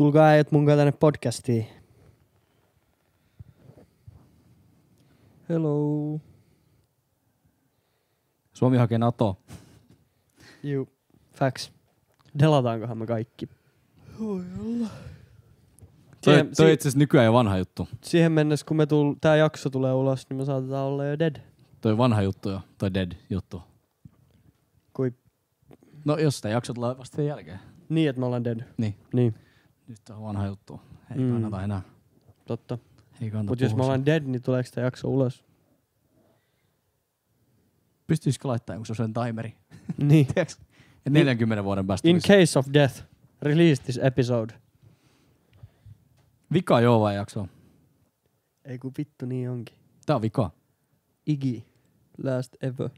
Tulkaa äijät mun tänne podcastiin. Hello. Suomi hakee NATO. Juu, facts. Delataankohan me kaikki? Voi olla. Toi on itse asiassa nykyään jo vanha juttu. Siihen mennessä, kun tää jakso tulee ulos, niin me saatetaan olla jo dead. Toi vanha juttu jo, toi dead juttu. Kui? No jos tää jakso tulee vasta sen jälkeen. Niin, että me ollaan dead. Niin. Nyt tää on vanha juttu. Ei kannata enää. Totta. Ei kannata. Mut jos me ollaan dead, niin tuleeko tää jakso ulos? Pystyisikö laittaa joku sen timeri? Niin. 40 vuoden päästä. In case of death, release this episode. Vika joovai jakso. Ei ku vittu niin onkin. Tää on vika. Iggy. Last ever.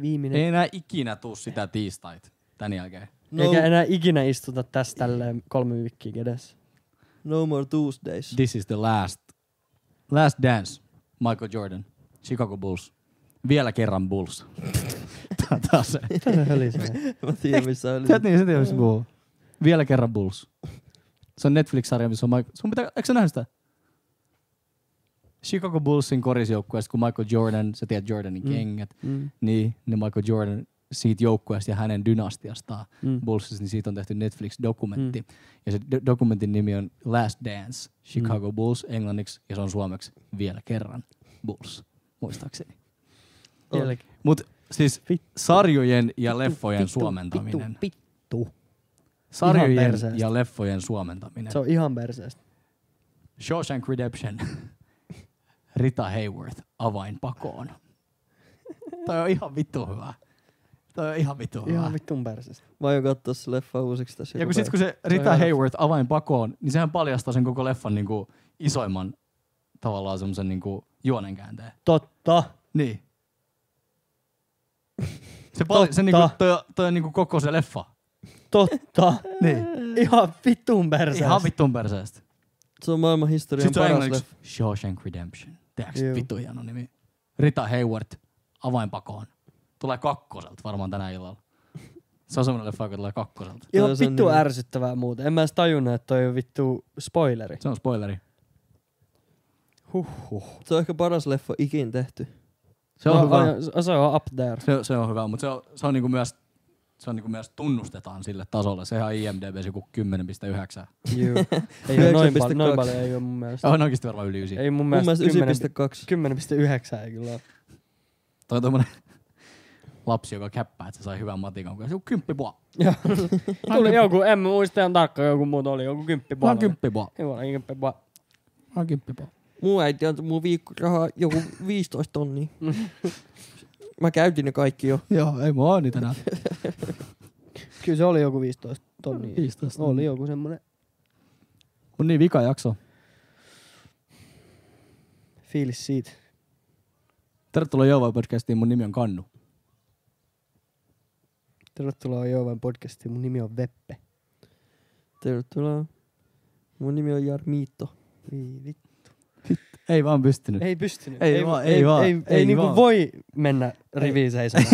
Viimeinen. Ei enää ikinä tuu sitä tiistait tän jälkeen. No. Eikä enää ikinä istuta tässä tälleen 3 viikkiä kädessä. No more Tuesdays. This is the last. Last Dance. Michael Jordan. Chicago Bulls. Vielä kerran Bulls. Tää on taas se. Mitä höli se? Mä tiedän missä höli. Sä tiedät missä Bulls. Vielä kerran Bulls. Se on Netflix-sarja, missä on Michael... Eikö sä nähnyt sitä? Chicago Bullsin korisjoukkueesta, kun Michael Jordan, sä tiedät Jordanin kengät, niin ne Michael Jordan siitä joukkueesta ja hänen dynastiastaan Bullsissa, niin siitä on tehty Netflix-dokumentti. Ja se dokumentin nimi on Last Dance, Chicago Bulls englanniksi, ja se on suomeksi vielä kerran Bulls, muistaakseni. Mut siis sarjojen ja leffojen suomentaminen. Vittu. Sarjojen ja leffojen suomentaminen. Se on ihan perseestä. Shawshank Redemption. Rita Hayworth. Avainpakoon. Toi on ihan vittu hyvä. Ihan vittun perseestä. Mä oon jo kattoo se leffa uusiksi tässä. Ja kun se Rita Hayworth avainpakoon, niin sehän paljastaa sen koko leffan niinku isoimman tavallaan semmosen niinku juonenkäänteen. Totta. Niin. Se niinku toi on niinku koko se leffa. Totta. Niin. Ihan vittuun perseestä. Se on maailman historian paras leffa. Shawshank Redemption. Tehdäänkö vittu hieno nimi? Rita Hayworth. Avainpakoon. Tulee 2 varmaan tänä illalla. Se on semmoinen leffa, joka tulee 2. Ihan vittu ärsyttävää muuten. En mä edes tajunnut, että toi on vittu spoileri. Se on spoileri. Huhhuh. Se on ehkä paras leffa ikin tehty. Se on hyvä. Se on up there. Se on hyvä, mutta se on niinku myös... Se on niinku myös tunnustetaan sille tasolle. Sehän on IMDb joku 10.9. Juu. Ei ole noin paljon, ei ole mun mielestä. On oikeasti varmaan yli 9. Ei mun mielestä 10.9 ei kyllä ole. Toi on tommonen lapsi, joka käppää, että se sai hyvän matikan. Se on 10,5. Joo. Tuli joku, en muista ihan tarkkaan, joku muuta oli. Joku 10,5. On 10,5. Ei voi olla 10,5. On 10,5. Mun äiti antoi mun viikkorahaa joku 15 000. Mä käytin ne kaikki jo. Joo, ei mua oo niitä nää. Kyllä se oli joku 15 000. 15 000. Oli joku semmonen. On niin, vika jakso. Fiilis siitä. Tervetuloa Joovai podcastiin, mun nimi on Kannu. Tervetuloa Joovai podcastiin, mun nimi on Veppe. Tervetuloa. Mun nimi on Jarmiitto. Ei vaan pystynyt. Ei niinku voi mennä riviin seisomaan.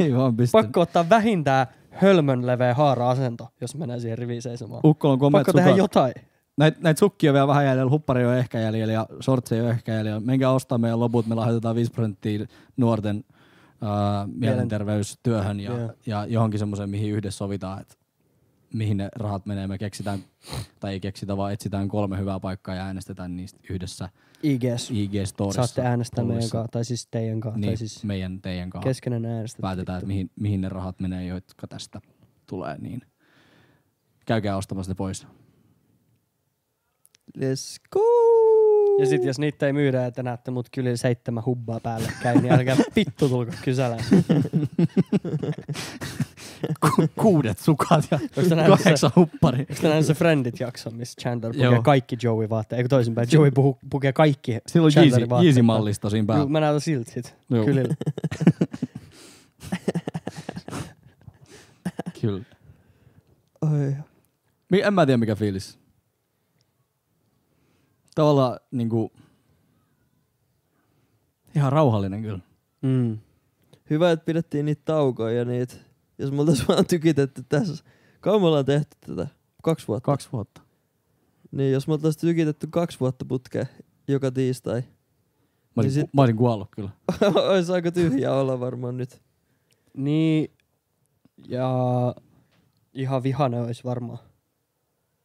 Ei vaan pystynyt. Pakko ottaa vähintään hölmön leveä haara-asento, jos mennään siihen riviin seisomaan. Ukko on komeet sukat. Pakko tehdä jotain. Näitä sukkia vielä vähän jäljellä, huppari on ehkä jäljellä ja shortsi on ehkä jäljellä. Menkää ostaa meidän loput, me lahjoitetaan 5% nuorten mielenterveystyöhön ja johonkin semmoiseen, mihin yhdessä sovitaan, että mihin ne rahat menee. Me keksitään, tai ei keksitä, vaan etsitään 3 hyvää paikkaa ja äänestetään niistä yhdessä. IG-storissa. Saatte äänestää meidän kanssa, tai siis teidän kanssa. Niin, siis meidän teidän kanssa. Keskenään äänestetään. Päätetään, mihin ne rahat menee, jotka tästä tulee. Niin. Käykää ostamassa ne pois. Let's go! Ja sit jos niitä ei myydä, että näette mut kyllä 7 hubbaa päälle käy, niin älkää vittu tulko kysälään. 6 sukat ja 8 huppari. Onko näin se Friendit jakso, missä Chandler pukee kaikki Joey vaatteet? Eikö toisinpäin? Joey pukee kaikki Chandlerin vaatteet. Silloin on Yeezy-mallista siinä päällä. Mä näytän silti sit. Kylillä. Kyllä. En mä tiedä mikä fiilis. Tavallaan niinku... Ihan rauhallinen kyllä. Hyvä, että pidettiin niitä taukoja ja niitä... Jos me oltais vaan tykitetty tässä. Kauan me ollaan tehty tätä? 2 vuotta. Niin, jos me oltaisiin tykitetty 2 vuotta putkeen joka tiistai. Mä olisin niin kuollut kyllä. Ois aika tyhjää olla varmaan nyt. Niin, ja ihan vihainen olisi varmaan.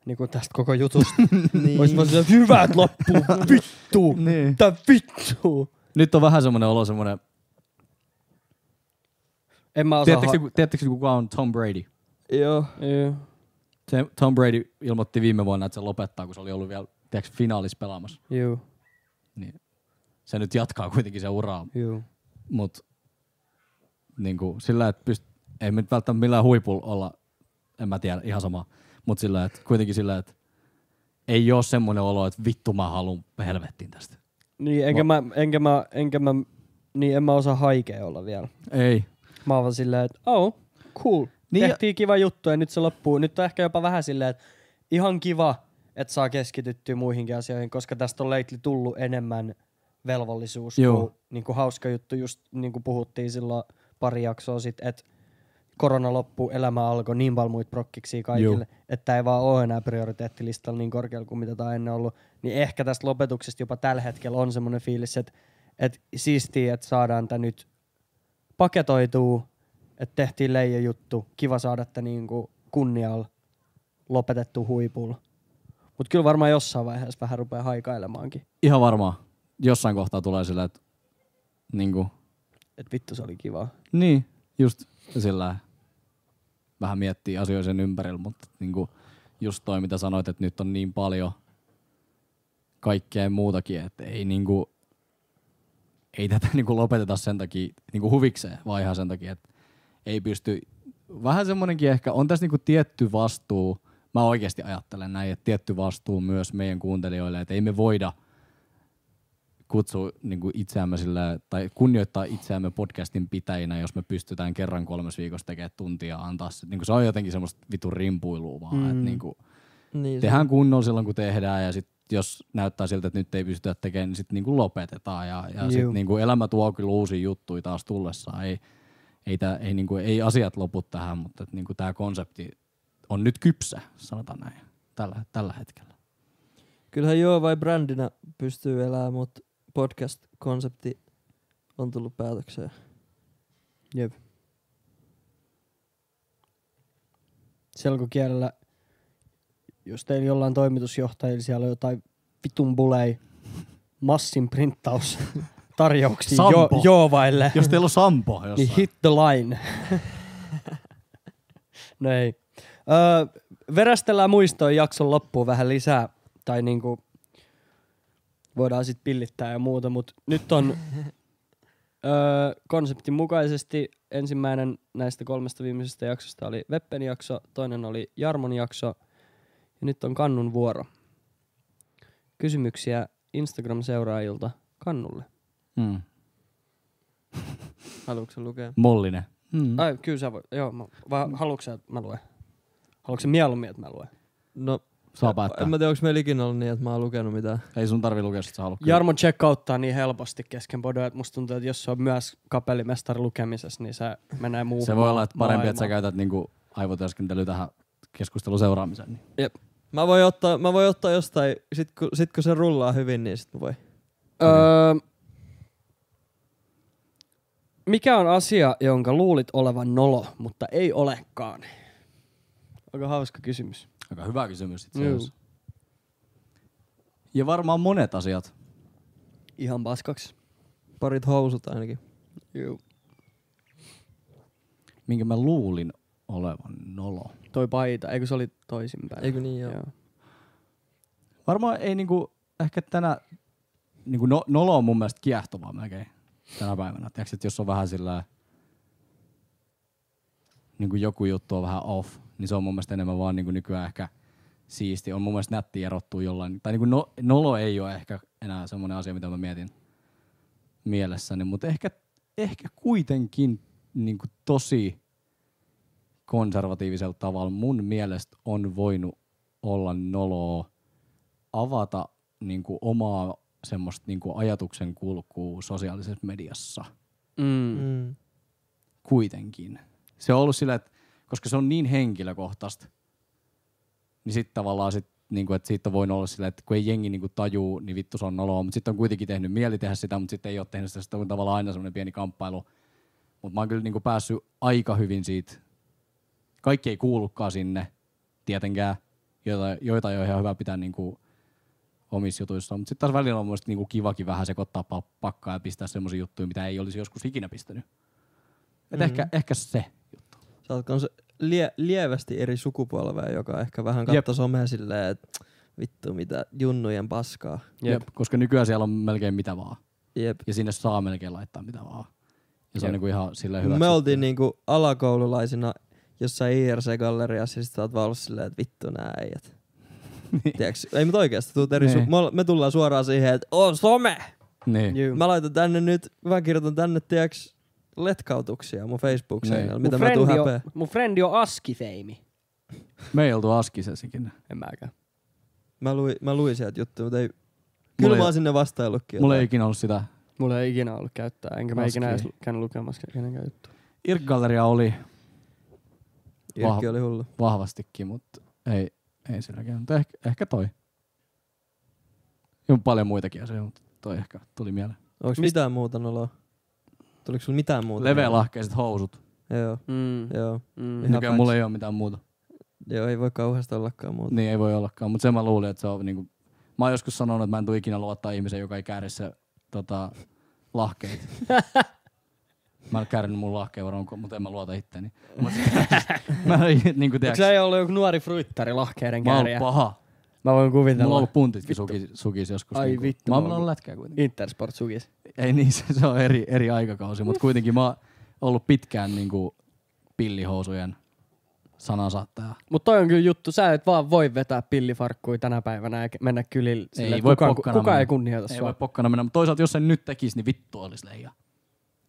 Niinku tästä koko jutusta. Niin. Ois vaan se hyvät loppuun, vittu! Niin. Tää vittu! Nyt on vähän semmonen olo, semmonen... En mä osaa... Tiedättekö kuka on Tom Brady? Joo. Tom Brady ilmoitti viime vuonna, että se lopettaa, kun se oli ollut vielä finaalissa pelaamassa. Joo. Niin. Se nyt jatkaa kuitenkin se uraa. Joo. Mut niinku sillä, että ei nyt välttämättä millään huipulla olla, en mä tiedä, ihan sama. Mut sillä, että kuitenkin sillä, että ei oo semmonen olo, että vittu mä haluun helvettiin tästä. Niin, en mä osaa haikea olla vielä. Ei. Mä oon vaan sillä, että cool. Niin tehtiin kiva juttu ja nyt se loppuu. Nyt on ehkä jopa vähän silleen, että ihan kiva, että saa keskityttyä muihinkin asioihin, koska tästä on lately tullut enemmän velvollisuus. Niinku hauska juttu, just niinku puhuttiin silloin pari jaksoa sitten, että korona loppuu, elämä alkoi, niin paljon muita prokkiksia kaikille, että ei vaan ole enää prioriteettilistalla niin korkealla kuin mitä tää on ennen ollut. Niin ehkä tästä lopetuksesta jopa tällä hetkellä on semmoinen fiilis, että siistiä, että saadaan tää nyt paketoituu. Että tehtiin leijä juttu, kiva saada te niinku kunnialla lopetettu huipulla. Mut kyllä varmaan jossain vaiheessa vähän rupeaa haikailemaankin. Ihan varmaan. Jossain kohtaa tulee sillä, että niinku... Et vittu se oli kivaa. Niin, just sillä vähän miettii asioita sen ympärillä, mutta niinku just toi mitä sanoit, että nyt on niin paljon kaikkea muutakin, että ei niinku... Ei tätä niinku lopeteta sen takia, niinku huvikseen, vaan ihan sen takia, että ei pysty, vähän semmonenkin ehkä, on tässä niinku tietty vastuu, mä oikeasti ajattelen näin, että tietty vastuu myös meidän kuuntelijoille, että ei me voida kutsua niinku itseämme sillä, tai kunnioittaa itseämme podcastin pitäjinä, jos me pystytään kerran 3 viikossa tekemään tuntia, antaa se, niinku se on jotenkin semmoista vitun rimpuilua vaan, että niinku niin tehdään kunnolla silloin kun tehdään ja sit jos näyttää siltä, että nyt ei pystytä tekemään, niin sit niinku lopetetaan ja sit niinku elämä tuo kyllä uusia juttuja taas tullessaan, ei asiat lopu tähän, mutta niinku tämä konsepti on nyt kypsä, sanotaan näin, tällä hetkellä. Kyllähän joovai brändinä pystyy elämään, mutta podcast-konsepti on tullut päätökseen. Jep. Selkokielellä, jos teillä jollain toimitusjohtajilla siellä on jotain vitun bulei, massin printtaus. Tarjouksia joovaille. Jos teillä on Sampo jossain. Niin hit the line. No ei. Verästellään muistoon jakson loppuun vähän lisää. Tai niinku voidaan sit pillittää ja muuta. Mut nyt on konseptin mukaisesti ensimmäinen näistä 3 viimeisestä jaksosta oli Veppen jakso. Toinen oli Jarmon jakso. Ja nyt on Kannun vuoro. Kysymyksiä Instagram-seuraajilta Kannulle. Haluatko sä lukea? Mollinen. Ai, kyllä sä voi. Joo, vai haluatko sä, että mä luen? Haluatko sä mieluummin, että mä luen? No, saa päättää. En mä tiedä, onko meillä ikinä ollut niin, että mä oon lukenut mitään. Ei sun tarvi lukea, että sä haluat. Jarmo checkouttaa niin helposti kesken podoja, että musta tuntuu, että jos se on myös kapellimestari lukemisessa, niin se menee muuhun. Se voi olla, että parempi, että sä käytät niinku aivotyöskentelyä tähän keskustelun seuraamiseen. Niin. Jep. Mä voin ottaa jostain, sit kun se rullaa hyvin, niin sit mä voin. Mikä on asia, jonka luulit olevan nolo, mutta ei olekaan? Aika hauska kysymys. Aika hyvä kysymys itse asiassa. Ja varmaan monet asiat. Ihan paskaksi. Parit housut ainakin. Juu. Minkä mä luulin olevan nolo? Toi paita, eikö se oli toisinpäin? Eikö niin joo. Varmaan ei niinku, ehkä tänä, niinku nolo on mun mielestä kiehtovaa melkein. Tänä päivänä. Tiedätkö, että jos on vähän sillä niin joku juttu on vähän off, niin se on mun mielestä enemmän vaan niin nykyään ehkä siisti. On mun mielestä nättiä erottua jollain. Tai niin nolo ei ole ehkä enää semmoinen asia, mitä mä mietin mielessäni. Mutta ehkä kuitenkin niin tosi konservatiivisella tavalla mun mielestä on voinut olla noloa avata niin omaa semmoista niinku ajatuksen kulkua sosiaalisessa mediassa. Kuitenkin. Se on ollut sillä, että koska se on niin henkilökohtaista, niin sit tavallaan sit niinku, että siitä on voinut olla sillä, että kun ei jengi niinku tajuu, niin vittu se on noloa, mutta sitten on kuitenkin tehnyt mieli tehdä sitä, mutta sitten ei ole tehnyt sitä, sitten on tavallaan aina semmoinen pieni kamppailu. Mutta mä oon kyllä niinku päässyt aika hyvin siitä. Kaikki ei kuulukaan sinne tietenkään, joita ei ole ihan hyvä pitää niinku omissa jutuissaan. Mutta sitten taas välillä on mielestäni niinku kivakin vähän sekoittaa pakkaa ja pistää semmoisia juttuja, mitä ei olisi joskus ikinä pistänyt. Et ehkä se juttu. Sä oot kanssa lievästi eri sukupolvea, joka ehkä vähän katsoo somea silleen, että vittu mitä junnujen paskaa. Jep, koska nykyään siellä on melkein mitä vaan. Jep. Ja sinne saa melkein laittaa mitä vaan. Ja se on niinku ihan silleen hyväksi. Me oltiin niinku alakoululaisina jossain IRC-galleriassa, ja sit sä oot vaan ollut silleen, että vittu nää äijät. Tiedätkö? Ei mut oikeesti, me tullaan suoraan siihen, että on some! Niin. Mä laitan tänne nyt, mä kirjoitan tänne, tiedätkö, letkautuksia mun Facebook-seinällä, mitä mä tuun häpeä. Mun friendi on Aski-feimi. Me ei oltu Askisesikin. En mäkään. Mä luin sieltä juttuja, mutta ei... Kyllä mä oon sinne vastaillutkin. Mulla ei ikinä ollut sitä. Mulla ei ikinä ollut käyttää, enkä mä ikinä edes käynyt lukemassa kenenkään juttuja. Irk-galleria oli... Irkki oli hullu. Vahvastikin, mutta ei silläkään. Mutta ehkä toi. Ja paljon muitakin asioita, mutta toi ehkä tuli mieleen. Onks mitään muuta noloa? Tuliko sulla mitään muuta? Leveälahkeiset housut. Joo. Nykyään mulla ei oo mitään muuta. Joo, ei voi kauheasti ollakaan muuta. Niin, ei voi ollakaan, mutta sen mä luulin, että se on niinku... Mä oon joskus sanonut, että mä en tule ikinä luottaa ihmisen, joka ei kääri se lahkeit. Mä en käärinyt mun lahkeen varoon, mutta en mä luota itteeni. Onks sä ei ollut joku nuori fruittari lahkeiden kääriä? Mä oon paha. Mä voin kuvitella. Mulla on ollut puntitkin sukis joskus. Ai vittu. Mä oon ollut lätkää kuitenkin. Intersport sukis. Ei niin, se on eri aikakausi, mutta kuitenkin mä oon ollut pitkään niinku pillihousujen sanansaattaja. Mut toi on kyllä juttu, sä et vaan voi vetää pillifarkkuja tänä päivänä ja mennä kylille sillä, kukaan ei kunnioita sua. Ei voi pokkana mennä, mutta toisaalta jos sen nyt tekis, niin vittu olis leijaa.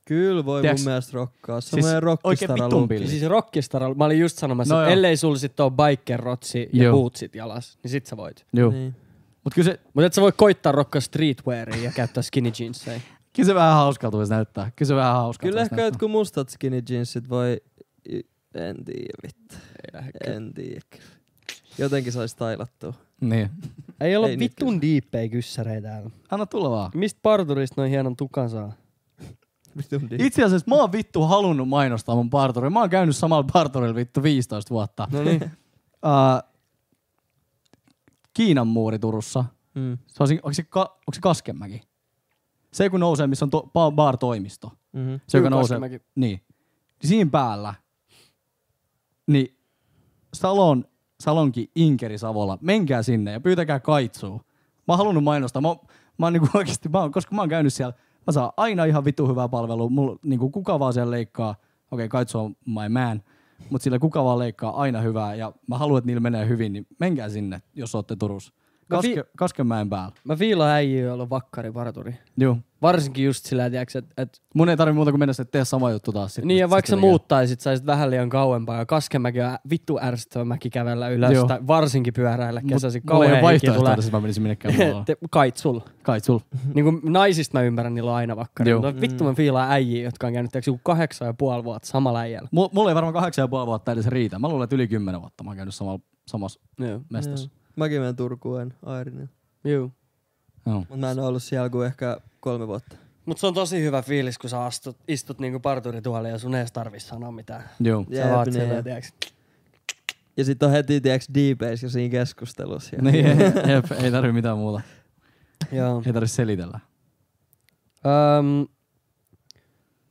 Kyllä voi mun mielestä rokkaa. Se on siis meidän rockistara-lukki. Siis rockistara, mä olin just sanomassa, että ellei sulla sit oo biker-rotsi ja bootsit jalas, niin sit sä voit. Joo. Niin. Mut et sä voi koittaa rokkaa streetwearia ja käyttää skinny jeansseja. Kyllä se vähän hauskalta voisi näyttää. Kyllä ehkä jotkut mustat skinny jeansit voi... En tiiä vittu. En tiiä kyllä. Jotenkin sais tailattua. Niin. Ei ole vittun diippejä kyssäreitä täällä. Anna tulla vaan. Mistä parturista noin hienon tukan saa? Itse asiassa mä oon vittu halunnut mainostaa mun parturia. Mä oon käynyt samalla parturilla vittu 15 vuotta. No niin. Kiinan muuri Turussa. Mm. Onko se Kaskenmäki? Se kun nousee, missä on baartoimisto. Mm-hmm. Se joka nousee. Niin. Siinä päällä. Niin salonki Inkeri Savola. Menkää sinne ja pyytäkää kaitsua. Mä oon halunnut mainostaa. Mä oon niinku oikeesti, koska mä oon käynyt siellä. Mä saan aina ihan vittu hyvää palvelua. Mulla niinku kuka vaan siellä leikkaa. Okei, kaitsu on my man. Mut sillä kuka vaan leikkaa aina hyvää. Ja mä haluan, että niillä menee hyvin. Niin menkää sinne, jos ootte Turussa. Kaskenmäen päällä. Mä fiilaan äijä, jolla on vakkariparturi. Joo. Varsinkin just sillä, tiiäks, että... Mun ei tarvi muuta kuin mennä, että tee sama juttu taas. Sit, niin, ja vaikka sä muuttaisit, saisit vähän liian kauempaa. Ja Kaskenmäki on vittu ärsyttävä mäki kävellä ylös. Joo. Tai varsinkin pyöräillä kesäsi. Mulla ei ole vaihtoehtoa, että mä menisin minnekään muualla. Kaitsul. Niin kuin naisista mä ymmärrän, niillä on aina vakkari. Mutta vittu mä fiilaan äijä, jotka on käynyt tiiäks, 8,5 vuotta samalla äijällä. Mulla ei varmaan 8,5 vuotta edes riitä. Mä luulen, että yli 10 vuotta mä oon käynyt samassa mestassa. Mäkin menen Turkuun Airinen. Joo. Mut mä en ollut siellä kuin ehkä 3 vuotta. Mut se on tosi hyvä fiilis, kun sä istut niinku parturituolilla ja sun ees tarvis sanoa mitään. Joo. Sä vaat silleen, tiiäks. Ja sit on heti, tiiäks, deepeis ja siinä keskustelussa. Niin, ei tarvi mitään muuta. Joo. Ei tarvi selitellä.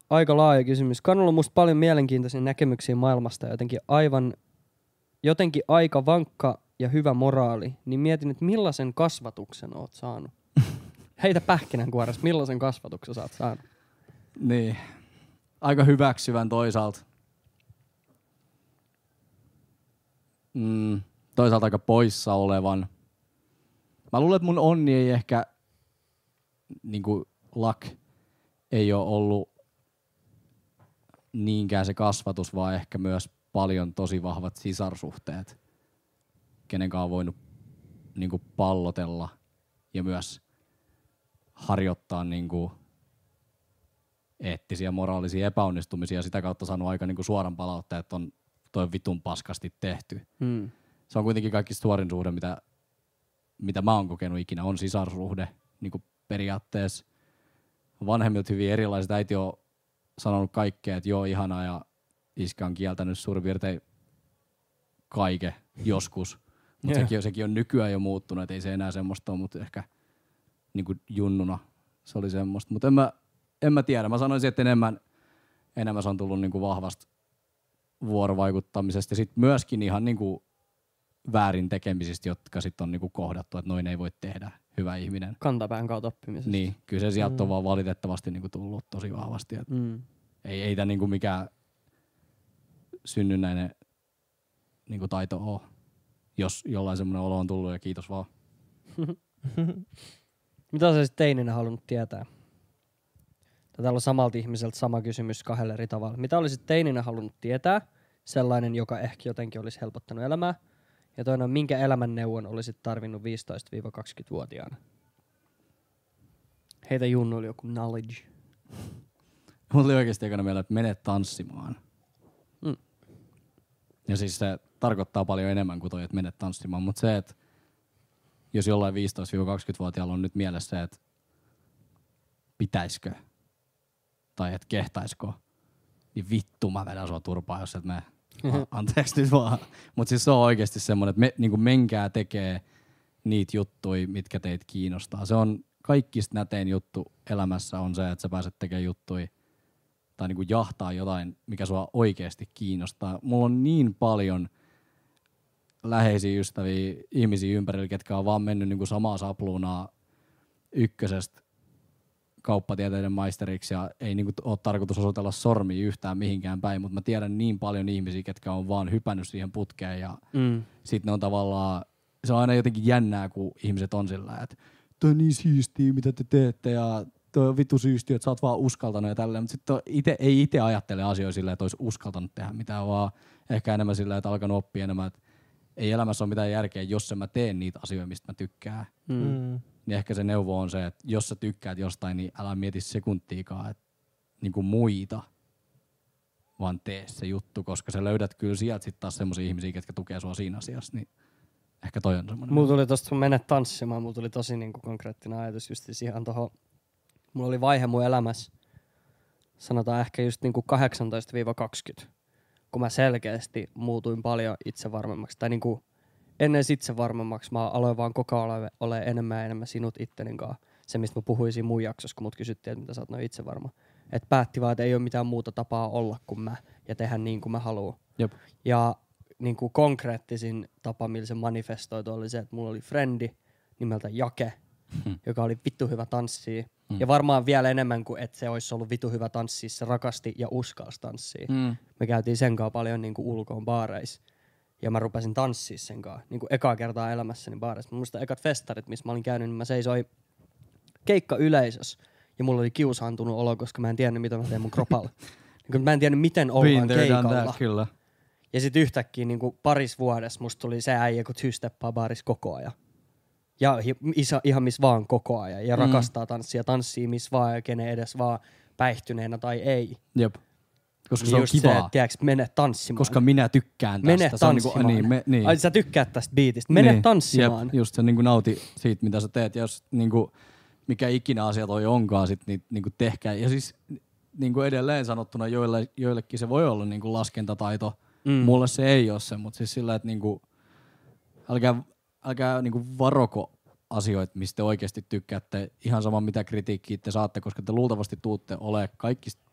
Aika laaja kysymys. Kannulla on musta paljon mielenkiintoisia näkemyksiä maailmasta ja jotenkin aika vankka ja hyvä moraali, niin mietin, että millaisen kasvatuksen oot saanut? Heitä pähkinänkuoressa, millaisen kasvatuksen sä oot saanut? Niin, aika hyväksyvän toisaalta. Toisaalta aika poissa olevan. Mä luulen, että mun onni ei ehkä, niinku luck, ei ole ollut niinkään se kasvatus, vaan ehkä myös paljon tosi vahvat sisarsuhteet. Kenenkaan on voinut niinku pallotella ja myös harjoittaa niinku eettisiä, moraalisia epäonnistumisia. Sitä kautta saanut aika niinku suoran palautteen, että on toi vitun paskasti tehty. Se on kuitenkin kaikki suorin suhde, mitä mitä mä oon kokenut ikinä, on sisarsuhde niin kuin periaatteessa. Vanhemmilta hyvin erilaiset. Äiti on sanonut kaikkea, että joo, ihanaa, ja iskä on kieltänyt suurin piirtein kaiken joskus. Mutta sekin on nykyään jo muuttunut, et ei se enää semmoista ole, mutta ehkä niin kuin junnuna se oli semmoista. Mutta en mä tiedä. Mä sanoisin, että enemmän se on tullut niin kuin vahvasta vuorovaikuttamisesta ja sitten myöskin ihan niin kuin väärin tekemisistä, jotka sitten on niinku kohdattu, että noin ei voi tehdä, hyvä ihminen. Kantapään kautta oppimisesta. Niin, kyllä se sieltä on vaan valitettavasti niinku tullut tosi vahvasti. Ei tämä niinku mikään synnynnäinen niinku taito ole, jos jollain semmoinen olo on tullut, ja kiitos vaan. Mitä sä sitten teininä halunnut tietää? Täällä on samalta ihmiseltä sama kysymys kahdelle eri tavalla. Mitä olisit teininä halunnut tietää? Sellainen, joka ehkä jotenkin olisi helpottanut elämää. Ja toinen, minkä elämänneuvon olisit tarvinnut 15-20-vuotiaana? Heitä junnuille joku knowledge. Mulla oli oikeesti ekana mieleen, että mene tanssimaan. Mm. Ja siis se tarkoittaa paljon enemmän kuin toi, että mene tanssimaan. Mutta se, että jos jollain 15-20-vuotiaalla on nyt mielessä, että pitäisikö tai että kehtaisko, niin vittu mä vedän sua turpaa, jos et mene. Anteeksi nyt vaan. Mutta siis se on oikeasti semmoinen, että niinku menkää tekee niitä juttuja, mitkä teitä kiinnostaa. Se on kaikista nätein juttu elämässä on se, että sä pääset tekemään juttuja tai niinku jahtaa jotain, mikä sua oikeasti kiinnostaa. Mulla on niin paljon läheisiä ystäviä, ihmisiä ympärillä, ketkä on vaan mennyt niinku samaa sapluunaa ykkösestä kauppatieteiden maisteriksi, ja ei niinku ole tarkoitus osoitella sormia yhtään mihinkään päin, mutta mä tiedän niin paljon ihmisiä, ketkä on vaan hypännyt siihen putkeen, ja sit ne on tavallaan, se on aina jotenkin jännää, kun ihmiset on sillä, että toi on niin siistiä, mitä te teette, ja toi on vittu siistiä, että sä oot vaan uskaltanut ja tälleen, mutta sitten ei itse ajattele asioita silleen, että olisi uskaltanut tehdä mitään, vaan ehkä enemmän silleen, että alkanut oppia enemmän, että ei elämässä ole mitään järkeä, jos mä teen niitä asioita, mistä mä tykkään. Niin ehkä se neuvo on se, että jos sä tykkäät jostain, niin älä mieti sekuntiikaan, että niinku muita, vaan tee se juttu, koska sä löydät kyllä sieltä sit taas semmosia ihmisiä, ketkä tukee sua siinä asiassa, niin ehkä toi on semmoinen. Mulla tuli tosta, kun menet tanssimaan, mulla tuli tosi niinku konkreettinen ajatus just ihan tohon, mulla oli vaihe mun elämässä, sanotaan ehkä just niinku 18-20, kun mä selkeästi muutuin paljon itsevarmemmaksi, tai niinku ennen itse varmemmaksi mä aloin vaan koko ajan ole enemmän ja enemmän sinut itteninkaan. Se, mistä mä puhuisin mun jaksossa, kun mut kysyttiin, että mitä sä oot noin itse varma. Että päätti vaan, että ei ole mitään muuta tapaa olla kuin mä ja tehdä niin kuin mä haluan. Ja niin kuin konkreettisin tapa, millä se manifestoitu, oli se, että mulla oli friendi nimeltä Jake, joka oli vittu hyvä tanssia. Ja varmaan vielä enemmän kuin, että se olisi ollut vittu hyvä tanssia, se rakasti ja uskalsi tanssia. Me käytiin senkaan paljon niin kuin ulkoon baareissa. Ja mä rupesin tanssiin sen kanssa, niinku ekaa kertaa elämässäni baarissa. Mä muistan ekat festarit, missä mä olin käynyt, niin mä seisoin keikkayleisössä. Ja mulla oli kiusaantunut olo, koska mä en tiennyt, mitä mä teen mun kropalla. Niin, mä en tiennyt, miten ollaan keikalla. Ja sit yhtäkkiä niinku paris vuodessa musta tuli se äijä, kun two-steppaa baarissa koko ajan. Ja ihan missä vaan koko ajan. Ja rakastaa tanssia, tanssii missä vaan ja kenen edes vaan, päihtyneenä tai ei. Jep. Koska se on kivaa. Se, tiiäks, mene tanssimaan. Koska minä tykkään tästä. Mene tanssimaan. Niin. Ai, sä tykkäät tästä biitistä. Mene niin tanssimaan. Jep, just se niinku nauti siitä, mitä sä teet. Ja jos niinku, mikä ikinä asia toi onkaan, sit niitä niinku tehkää. Ja siis niinku edelleen sanottuna joillekin se voi olla niinku laskentataito. Mulle se ei ole se, mutta siis sillä, että niinku, älkää niinku varoko asioita, mistä te oikeasti tykkäätte. Ihan sama, mitä kritiikkiä te saatte, koska te luultavasti tuutte ole kaikista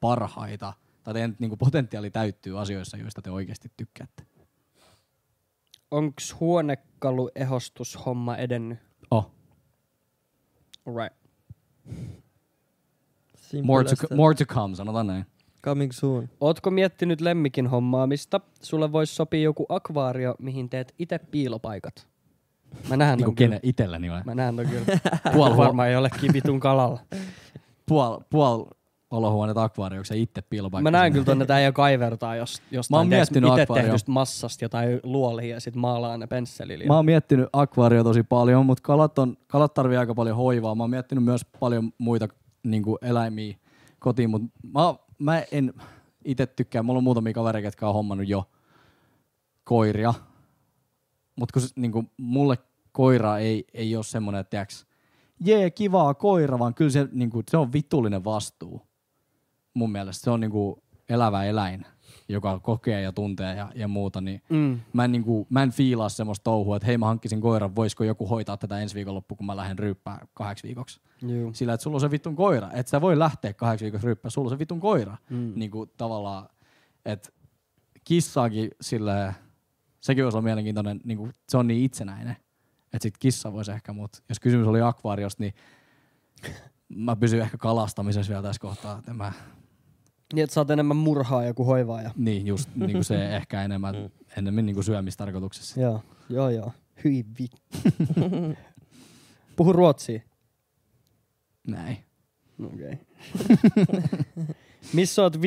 parhaita. Tai teidän niinku potentiaali täyttyy asioissa, joista te oikeasti tykkäätte. Onks huonekaluehostushomma edennyt? Oh. Alright. More to come, sanotaan näin. Coming soon. Ootko miettinyt lemmikin hommaamista? Sulle vois sopii joku akvaario, mihin teet ite piilopaikat. Mä näen ton kyllä. Itselläni vai? Mä näen ton kyllä. Puol varmaan jollekin vitun kalalla. Puol olohuoneet akvaarioksi ja itse piilopaikka. Mä näen kyllä tonne, että äijä kaivertaa jostain itse tehdystä massasta jotain luolia ja sit maalaa ne pensselillä. Mä oon miettinyt akvaario tosi paljon, mutta kalat tarvii aika paljon hoivaa. Mä oon miettinyt myös paljon muita niinku eläimiä kotiin, mutta mä en itse tykkää. Mulla on muutamia kavereita, jotka on hommannut jo koiria, mutta kun niinku mulle koira ei ole semmoinen, että tiiäks, jee, kivaa koira, vaan kyllä se, niinku, se on vitullinen vastuu. Mun mielestä se on niinku elävä eläin, joka kokee ja tuntee ja muuta. Niin mä en fiilaa semmoista touhua, että hei mä hankkisin koiran, voisiko joku hoitaa tätä ensi viikonloppu, kun mä lähden ryyppään 8 viikoksi. Juu. Sillä, että sulla on se vittun koira. Että sä voi lähteä 8 viikoksi ryyppään, sulla on se vittun koira. Niinku tavallaan, että kissaakin silleen, sekin voisi olla mielenkiintoinen, niinku, se on niin itsenäinen. Että sit kissa voisi ehkä, mutta jos kysymys oli akvaariosta, niin mä pysyn ehkä kalastamisessa vielä tässä kohtaa. Että mä... Niin, että sä oot enemmän murhaaja kuin hoivaaja. Niin, just niinku se ehkä enemmän, enemmän niinku syömistarkoituksessa. Joo. Hyi vittu. Puhu ruotsia. Näin. Okei. Okay. Missä oot 5,96?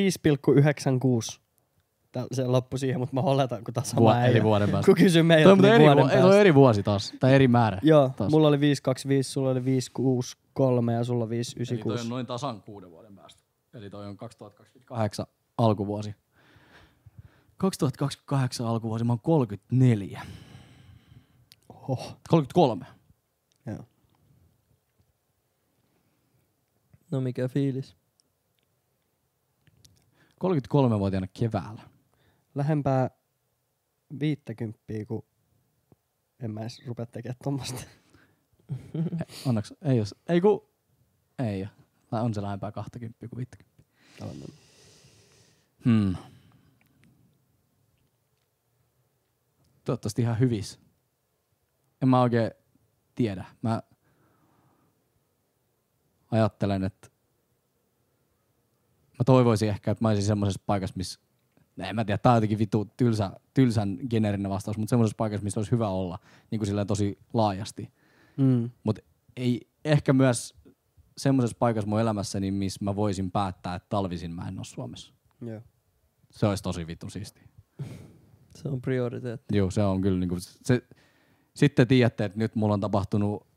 Se loppu siihen, mutta mä oletan, kun tässä on eri vuoden päästä. Kun kysyn meiltä, niin vuoden päästä. Toi on eri vuosi taas, tai eri määrä. Joo, taas. Mulla oli 525, sulla oli 563 ja sulla 596. Eli toi on noin tasan 6 vuoden päästä. Eli toi on 2028 alkuvuosi. 2028 alkuvuosi, mä oon 34. Oho. 33. Joo. No mikä fiilis? 33-vuotiaana keväällä. Lähempää 50, kun en mä edes rupea tekemään tuommoista. Onneksi ei jos. Ei ku. Ei ole. On se lähempää 20 kuin 50. Toivottavasti ihan hyvissä. En mä oikein tiedä. Mä ajattelen, että mä toivoisin ehkä, että mä olisin semmoisessa paikassa, missä, en mä tiedä, tää on jotenkin vittu tylsän generinen vastaus, mutta semmoisessa paikassa, missä olisi hyvä olla, niin kuin silleen tosi laajasti. Mutta ei ehkä myös semmoisessa paikassa mun elämässäni, missä mä voisin päättää, että talvisin mä en ole Suomessa. Yeah. Se olisi tosi vittu siistiä. Se on prioriteetti. Joo, se on kyllä niinku se. Sitten tiedätte, että nyt mulla on tapahtunut,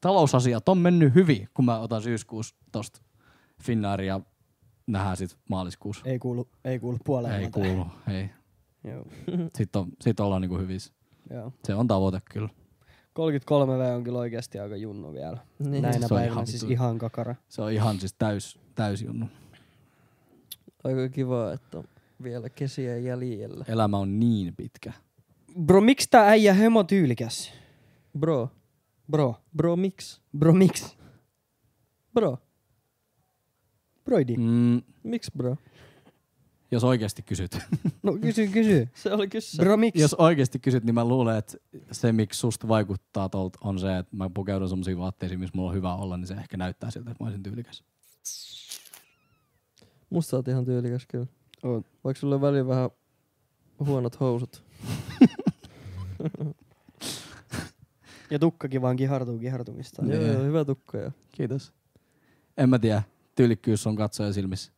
talousasiat on mennyt hyvin, kun mä otan syyskuussa tosta Finnairia. Nähdään sit maaliskuussa. Ei kuulu puoleen. Ei kuulu, ei. Joo. Sitten ollaan niinku hyvissä. Joo. Se on tavoite kyllä. 33V on kyllä oikeesti aika junnu vielä. Niin. Näinä päivänä siis ihan kakara. Se on ihan siis täys junnu. Aika kiva, että on vielä kesiä jäljellä. Elämä on niin pitkä. Bro, miksi tää äijä hemo tyylikäs? Bro, miksi? Broidi. Miksi bro? Jos oikeasti kysyt. No kysy. Se oli kyssä. Bro, miksi? Jos oikeasti kysyt, niin mä luulen, että se miksi susta vaikuttaa tolta on se, että mä pukeudun semmosia vaatteisiin, missä mulla on hyvä olla, niin se ehkä näyttää siltä, että mä olisin tyylikäs. Musta sä oot ihan tyylikäs kyllä. Oot. Vaikka sulla on väliin vähän huonot housut. Ja tukkakin vaan kihartuu mistään. Joo, hyvä tukka. Ja. Kiitos. En mä tiedä. Tyylikkyys on katsoja silmissä.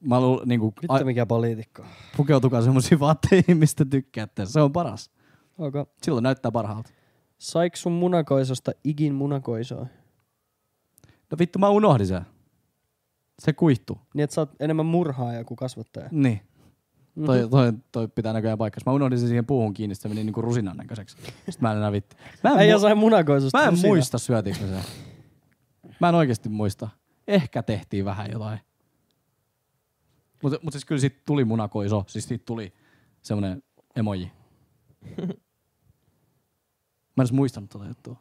Mä luulen niinku... Vittu mikä poliitikko. Pukeutukaa semmosia vaatteita, mistä tykkäätte. Se on paras. Okay. Silloin näyttää parhaalta. Saiko sun munakoisosta ikin munakoisoa? No vittu mä unohdin sen. Se kuihtuu. Niin et sä oot enemmän murhaaja kuin kasvattaja. Niin. Toi pitää näköjään paikassa. Mä unohdin sen siihen puuhun kiinni, se meni niinku rusinan näköiseksi. Sit mä en enää vittu. Ei osaa munakoisosta. Mä en muista syötiinkö mä sen. Mä en oikeesti muista. Ehkä tehtiin vähän jotain. Mut siis kyllä siitä tuli munakoiso. Siis siitä tuli semmonen emoji. Mä en edes muistanut tota juttua.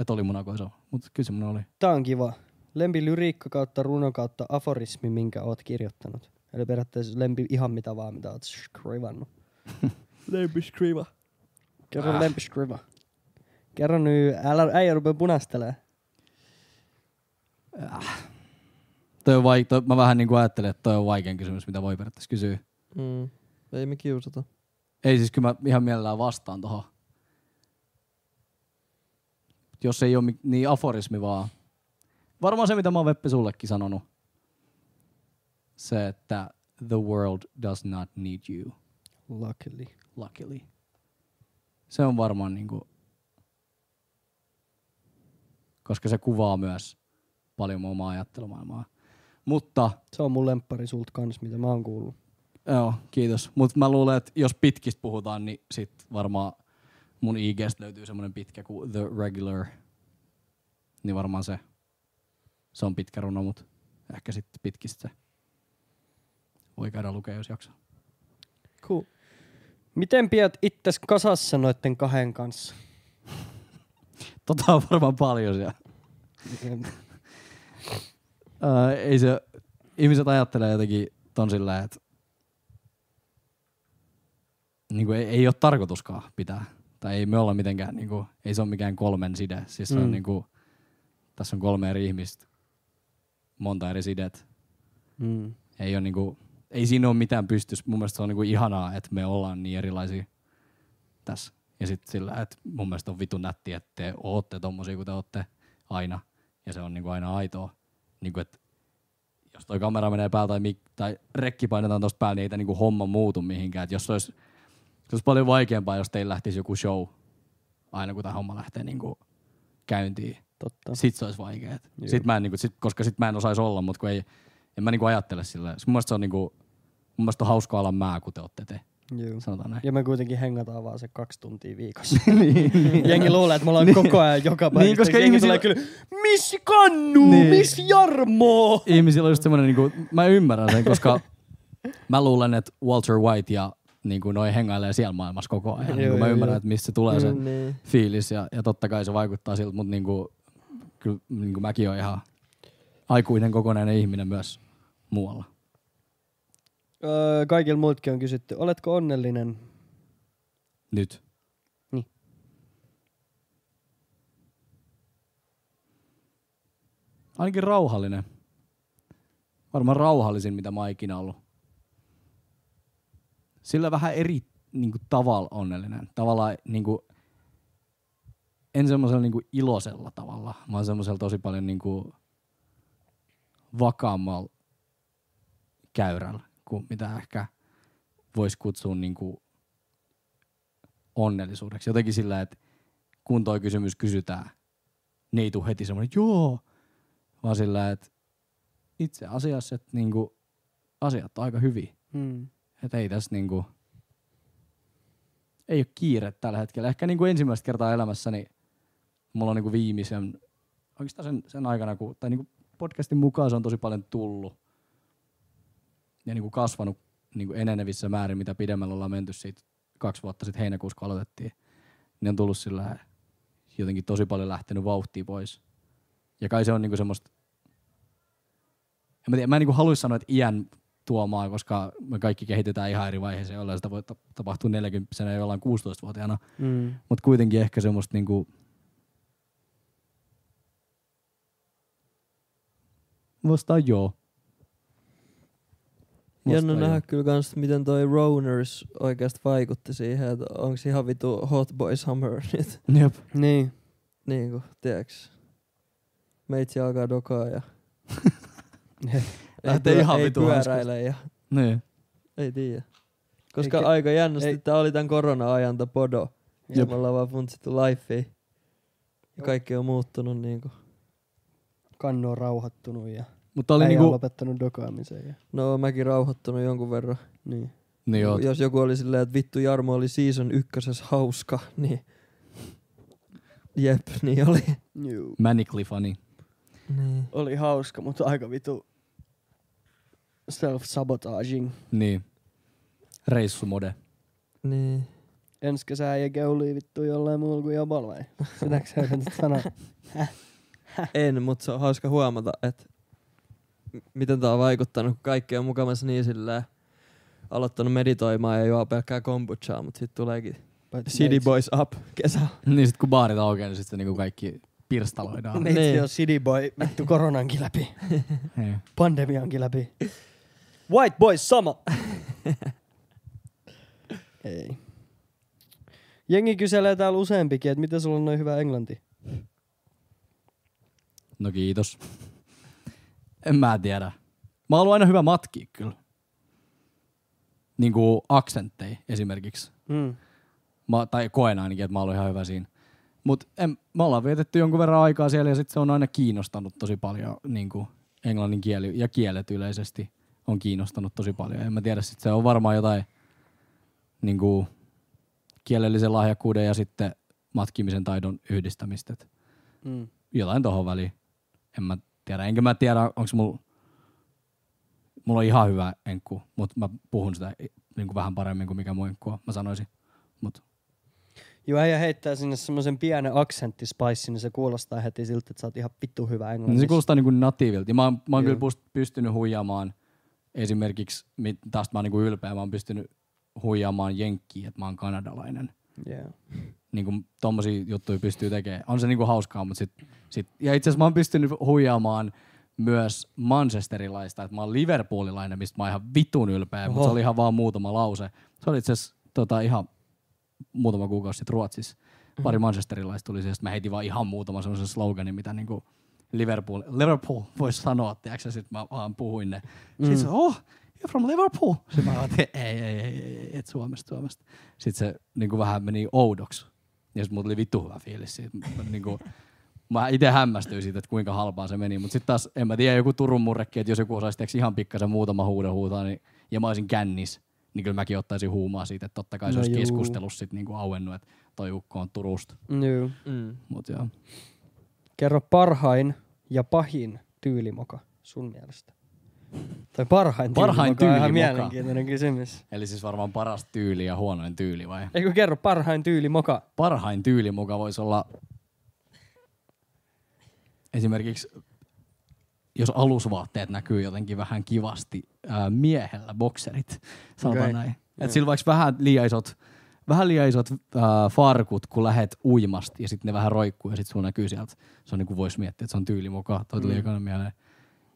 Et oli munakoiso. Mut kyllä semmonen oli. Tää on kiva. Lempilyriikka kautta runo kautta aforismi, minkä oot kirjoittanut. Eli periaatteessa lempi ihan mitä vaan, mitä oot skrivannut. Lempiskriva. Kerro lempiskriva. Kerro nyt. Äijä rupee punastelemaan. Mä vähän niinku ajattelen, että toi on vaikein kysymys, mitä voi periaatteessa kysyä. Ei me kiusata. Ei siis, kyllä mä ihan mielellään vastaan tohon. Jos ei oo niin aforismi vaan. Varmaan se, mitä mä oon Veppe sullekin sanonut. Se, että the world does not need you. Luckily. Se on varmaan niinku... Koska se kuvaa myös paljon mun omaa ajattelumaailmaa. Mutta... Se on mun lemppari sulta kans, mitä mä oon kuullut. Joo, kiitos. Mut mä luulen, että jos pitkistä puhutaan, niin sit varmaan mun IG:stä löytyy semmoinen pitkä kuin The Regular, niin varmaan se. Se on pitkä runo, mut ehkä sitten pitkistä se. Voi käydä lukea, jos jaksaa. Cool. Miten pidät itses kasassa noitten kahden kanssa? Tota on varmaan paljon siellä. Ei se, ihmiset ajattelee jotenkin ton sillä, että niinku ei ole tarkoituskaan pitää. Tai ei me olla mitenkään, niinku, ei se ole mikään kolmen side. Siis se on niinku, tässä on kolme eri ihmistä, monta eri sidet. Ei ole niinku, ei siinä ole mitään pystys. Mun mielestä se on niinku ihanaa, että me ollaan niin erilaisia tässä. Ja sit sillä, että mun mielestä on vitun nätti, että te ootte tommosia kuin te ootte aina. Ja se on niinku aina aitoa. Niinku, että jos toi kamera menee päälle tai rekki painetaan tosta päälle, niin ei tää niinku homma muutu mihinkään. Et jos se olisi paljon vaikeampaa, jos teillä lähtisi joku show aina kun tää homma lähtee niinku käyntiin. Totta. Sit se olisi vaikeet. Koska sit mä en osais olla, mut kun en mä niinku ajattele sillä. Mun mielestä se on niinku, mun mielestä on hauska olla mä, kun te ootte te. Juu. Sanotaan näin. Ja me kuitenkin hengataan vaan se 2 tuntia viikossa. Jengi luulee, että me ollaan koko ajan joka päivä. Niin, koska ihmisillä... tulee kyllä, miss Kannu, niin. Miss Jarmo. Ihmisillä on just semmoinen, niinku, mä ymmärrän sen, koska mä luulen, että Walter White ja niinku, noi hengailee siellä maailmassa koko ajan. Niin, mä ymmärrän, että mistä se tulee se fiilis ja totta kai se vaikuttaa siltä, mutta niinku, kyllä niinku, mäkin on ihan aikuinen kokonainen ihminen myös muualla. Kaikilla muutkin on kysytty, oletko onnellinen? Nyt. Niin. Ainakin rauhallinen. Varmaan rauhallisin, mitä mä oon ikinä ollut. Sillä vähän eri niinku, tavalla onnellinen. Tavallaan niinku, en semmosella niinku, iloisella tavalla, vaan semmosella tosi paljon niinku, vakaammalla käyrällä. Mitä ehkä voisi kutsua niinku onnellisuudeksi. Jotenkin sillä, että kun toi kysymys kysytään, niin ei tule heti semmoinen, joo, vaan sillä, että itse asiassa, että niinku, asiat on aika hyviä. Että ei tässä niinku, ei ole kiire tällä hetkellä. Ehkä niinku ensimmäistä kertaa elämässäni mulla on niinku viimeisen, oikeastaan sen aikana, kun, tai niinku podcastin mukaan se on tosi paljon tullut. Ja niinku kasvanut niinku enenevissä määrin, mitä pidemmällä ollaan menty siitä 2 vuotta sitten heinäkuussa, kun aloitettiin. Niin on tullut sillä jotenkin tosi paljon lähtenyt vauhtia pois. Ja kai se on niinku semmoista... Mä en niinku haluaisi sanoa, että iän tuomaa, koska me kaikki kehitetään ihan eri vaiheeseen, jolloin sitä voi tapahtua 40-vuotiaana ja jollain 16-vuotiaana. Mut kuitenkin ehkä semmoista niinku... Vastaan joo. Jännä nähdä kyllä kans, miten toi Roners oikeasti vaikutti siihen, että onks ihan vitu Hot Boy Summer nyt. Jep. Niin. Niinku, tiiäks. Meitsi alkaa dokaa ja... Lähtee ihan vitu pyöräile ja... Niin. Ei tiiä. Koska aika jännästi tää oli tän korona-ajan podo. Ja me ollaan vaan funtsittu lifea. Ja kaikki on muuttunut niinku. Kannu on rauhoittunut ja... Mutta oli niinku lopettanut dokaamiseen. No mäkin rauhoittunut jonkun verran. Niin. Niin jos joku oli silleen, että vittu Jarmo oli season 1 hauska, niin jep, niin oli. Manically funny. Niin. Oli hauska, mutta aika vitu self-sabotaging. Niin. Reissumode. Niin. Ensi kesää ja keulii vittu jollain muulla kuin jabal vai? Sinäks sä yrität sanoa? En, mutta se on hauska huomata, että miten tää on vaikuttanut, kun kaikki on mukavassa niin silleen aloittanut meditoimaan ja juo pelkkää kombuchaa, mut sit tuleekin City Boys Up kesä. Niin sit kun baarit aukeaa, niin sit se niinku kaikki pirstaloidaan. Neitsi on City Boy vittu koronankin läpi. Pandemiankin läpi. White Boy Summer! Ei. Jengi kyselee täällä useampikin, että miten sulla on noin hyvä englanti? No kiitos. En mä tiedä. Mä oon ollut aina hyvä matkia kyllä. Niinku aksentteja esimerkiksi. Tai koen ainakin, että mä oon ollut ihan hyvä siinä. Mut me ollaan vietetty jonkun verran aikaa siellä ja sit se on aina kiinnostanut tosi paljon. Niinku englannin kieli ja kielet yleisesti on kiinnostanut tosi paljon. En mä tiedä, sit se on varmaan jotain niinku kielellisen lahjakkuuden ja sitten matkimisen taidon yhdistämistä. Mm. Jotain tohon väliin. En mä tiedä. Enkä mä tiedä, onko mulla on ihan hyvä enkku, mutta mä puhun sitä niin kuin vähän paremmin kuin mikä muu enkku on, mä sanoisin. Mut. Joo, ja heittää sinne semmoisen pienen aksenttispicein, niin se kuulostaa heti siltä, että sä oot ihan vittu hyvä englanniksi. No, se kuulostaa niinku natiivilta. Mä oon kyllä pystynyt huijaamaan esimerkiksi, taas mä oon niinku ylpeä, mä oon pystynyt huijaamaan jenkkiä, että mä oon kanadalainen. Yeah. Niinku tommosia juttuja pystyy tekemään. On se niinku hauskaa, mutta sit. Ja itse asiassa mä oon pystynyt huijaamaan myös manchesterilaista, että mä oon liverpoolilainen, mistä mä oon ihan vitun ylpeä, mutta se oli ihan vaan muutama lause. Se oli itse asiassa ihan muutama kuukausi sitten Ruotsissa. Pari manchesterilaista tuli siihen, mä heitin vaan ihan muutama semmoisen sloganin, mitä niinku Liverpool voisi sanoa, tiiäksä, sit mä vaan puhuin ne. Sit se, you're from Liverpool. Sit mä vaan, ei, et Suomesta. Sit se niinku vähän meni oudoksi. Ja sit mut oli vittu hyvä fiilis siitä. Mä ite hämmästyin siitä, että kuinka halpaa se meni, mut sit taas, en mä tiedä, joku Turun murrekki, että jos joku osaisi teeksi ihan pikkasen muutama huuden huutaa, niin, ja mä olisin kännis, niin kyllä mäkin ottaisin huumaa siitä, että totta kai se olisi keskustelussa sit niinku auennut, että toi ukko on Turusta. Joo. Mut joo. Kerro parhain ja pahin tyylimoka sun mielestä. Tai parhain tyylimoka on ihan mielenkiintoinen kysymys. Eli siis varmaan paras tyyli ja huonoin tyyli vai? Eikö kerro parhain tyylimoka? Parhain tyylimoka voisi olla esimerkiksi, jos alusvaatteet näkyy jotenkin vähän kivasti miehellä, bokserit, sanotaan näin. Et sillä vaikka vähän liian isot farkut, kun lähet uimasti ja sitten ne vähän roikkuu ja sitten sun näkyy sieltä. Se on niin kuin vois miettiä, että se on tyylimoka. Toi tuli ekana mieleen.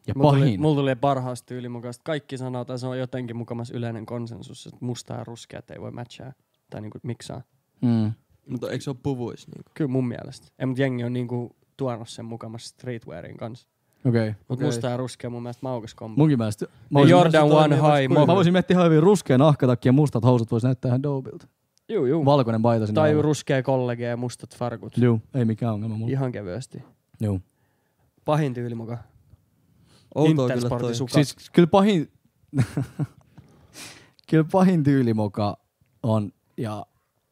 Ja pahin. Mulla tuli parhaasta tyylimokaista. Kaikki sanotaan, se on jotenkin mukamas yleinen konsensus, että musta ja ruskeat ei voi matchaa tai niinku miksaa. Mutta eikö se ole puvuis? Niinku? Kyllä mun mielestä. Mutta jengi on niinku tuonut sen mukamas streetwearin kanssa. Okei. Mut musta ja ruskea mun mielestä maukas kombo. Munkin mielestä. Jordan One High. Mä voisin miettiä ihan hyvin ruskea nahkatakki ja mustat housut vois näyttää ihan dobilta. Juu. Valkoinen paita sinne. Tai ruskea kollege ja mustat farkut. Juu, ei mikään ongelma mulla. Ihan kevyesti. Juu. Pahin tyyli muka. Intersportin sukat. Siis kyllä pahin tyyli muka on, ja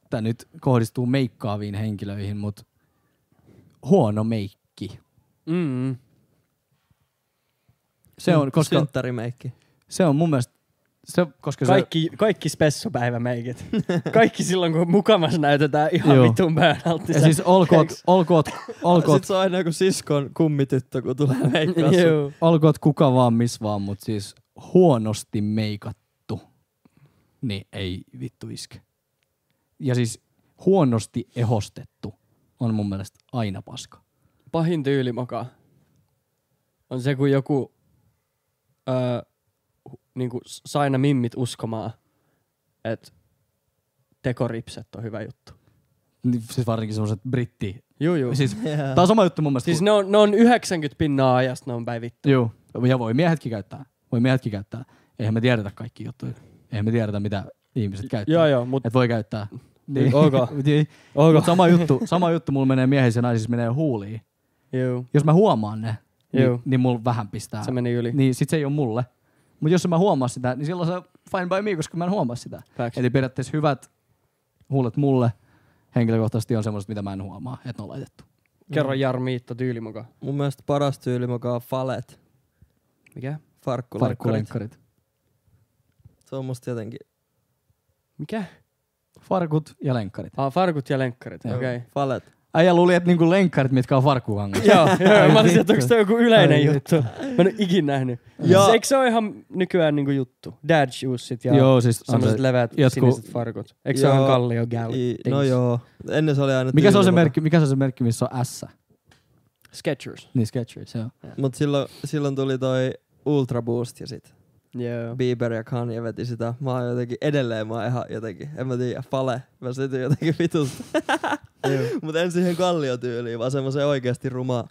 tää nyt kohdistuu meikkaaviin henkilöihin, mut huono meikki. Se on, koska synttärimeikki. Se on mun mielestä kaikki spessupäivämeikit. Kaikki silloin kun mukamas näytetään ihan vitun päältä. Ja siis olkoot. Sitten se on aina joku siskon kummityttö kun tulee meikkaus. Olkoot kuka vaan miss vaan, mut siis huonosti meikattu niin ei vittu iske. Ja siis huonosti ehostettu on mun mielestä aina paska. Pahin tyylimoka on se kun joku niinku saina mimmit uskomaan, että tekoripset on hyvä juttu. Siis varsinkin semmoset britti. Juu. Siis, tää on sama juttu mun mielestä. Siis ne on 90% ajasta, ne on päin vittu. Juu. Ja voi miehetkin käyttää. Eihän me tiedetä kaikki juttuja. Eihän me tiedetä, mitä ihmiset käyttää. Joo, mut et voi käyttää. Niin. Okay. Mut sama juttu mulla menee miehissä ja naisissa menee huuliin. Juu. Jos mä huomaan ne, niin mulla vähän pistää. Se meni yli. Niin sit se ei oo mulle. Mut jos mä huomaan sitä, niin silloin se on fine by me, koska mä en huomaa sitä. Facts. Eli periaatteessa hyvät huulet mulle henkilökohtaisesti on semmoiset, mitä mä en huomaa, että ne on laitettu. Kerro Jarmiitta tyylimoka. Mun mielestä paras tyylimoka on falet. Mikä? Farkkulenkkarit. Se on musta jotenkin. Mikä? Farkut ja lenkkarit. Farkut ja lenkkarit, okei. Falet. Äijä luuli, että niinku lenkkarit, mitkä on farkkukangas. Joo. Mä olisin, että onko se joku yleinen juttu. Mä en ikinä nähnyt. Siis, eikö se ole ihan nykyään niinku juttu? Dad shoesit ja siis sellaiset leveät siniset farkut. Eikö se ole ihan kallio gal? No joo. Ennen se oli aina mikä se on se merkki? Mikä se on se merkki, missä on S? Skechers. Niin, Skechers, joo. Mut silloin tuli toi Ultra Boost ja sit Bieber ja Kanye veti sitä. Mä oon jotenkin, edelleen mä oon ihan jotenkin, en mä tiedä, fale. Mä sytyin jotenkin vitusta. Mut en siihen kalliotyyliin, vaan semmosen oikeesti ruma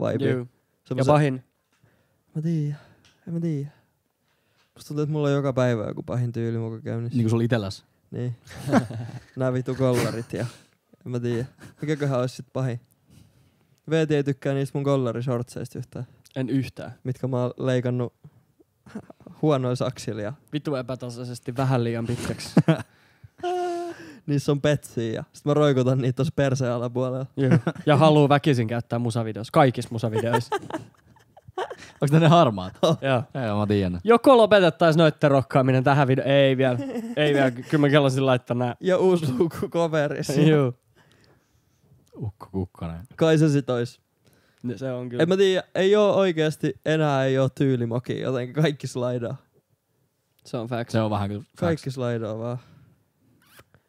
vibe. Ja pahin. En mä tiedä. Musta tuntuu, että mulla on joka päivä joku pahin tyyli muka käynnissä. Niinku sulla itelläs? Niin. Nää vitu kollarit ja en mä tiedä. Mikäköhän ois sit pahin? VT ei tykkää niistä mun kollarishortseista yhtään. En yhtään. Mitkä mä oon leikannut huonoin saksilla. Vitu epätasaisesti vähän liian pitkäksi. niissä on petsiä ja sit mä roikutan niitä tossa perseen alapuolella. Ja haluu väkisin käyttää musavideoissa, kaikissa musavideoissa. Onks ne harmaat? Oh. Joo. Ei, mä tiedän. Joko lopetettais noitten rokkaaminen tähän videoon? Ei vielä. Ei vielä. Kyllä mä kellasin laittaa nää. Ja uusi lukku coverissa. Joo. Ukko kukkonen. Kai se sit ois. Se on kyllä. En mä tiedä, ei oo oikeesti enää ei oo tyylimokia, joten kaikki slaidaa. Se on facts. Se on vähän kyllä facts. Kaikki slaidaa vaan.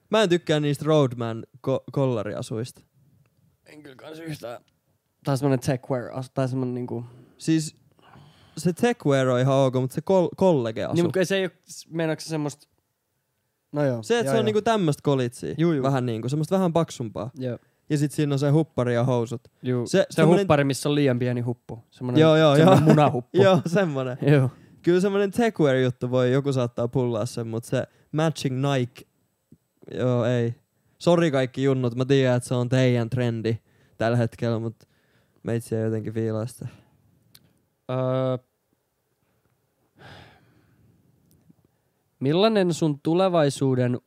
Mä en tykkää niistä Roadman kollariasuista. En kyllä kans yhtään. Tai semmonen techwear-asu, tai semmonen niinku... Siis se techwear on ihan ok, mutta se kollege-asu. Niin, mutta se ei oo, meinaatko se semmoista... No joo. Se, että se on niinku tämmöstä kolitsia. Juu. Vähän niinku, semmoista vähän paksumpaa. Joo. Ja sit siinä on se huppari ja housut. Juu, se huppari, missä on liian pieni huppu. Semmonen, semmonen munahuppu. Joo, semmonen. Joo. Kyllä semmonen techwear-juttu voi, joku saattaa pullaa sen, mut se matching Nike... Joo, ei. Sori kaikki junnut, mä tiedän, että se on teidän trendi tällä hetkellä, mut meitsi ei jotenkin fiilaa sitä. Millainen sun tulevaisuuden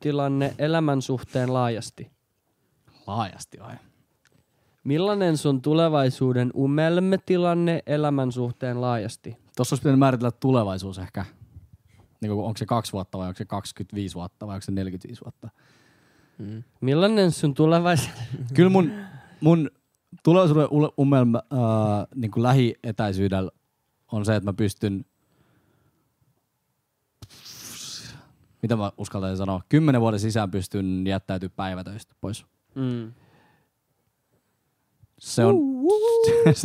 tilanne elämän suhteen laajasti? Laajasti vai? Millainen sun tulevaisuuden tilanne elämän suhteen laajasti? Tossa olisi pitänyt määritellä tulevaisuus ehkä. Niin onko se 2 vuotta vai onko se 25 vuotta vai onko se 45 vuotta? Mm. Millainen sun tulevaisuuden? Kyllä mun tulevaisuuden unelma niin kuin lähietäisyydellä on se, että mä pystyn... Mitä mä uskaltaisin sanoa? 10 vuoden sisään pystyn jättäytymään päivätöistä pois. Mm. Se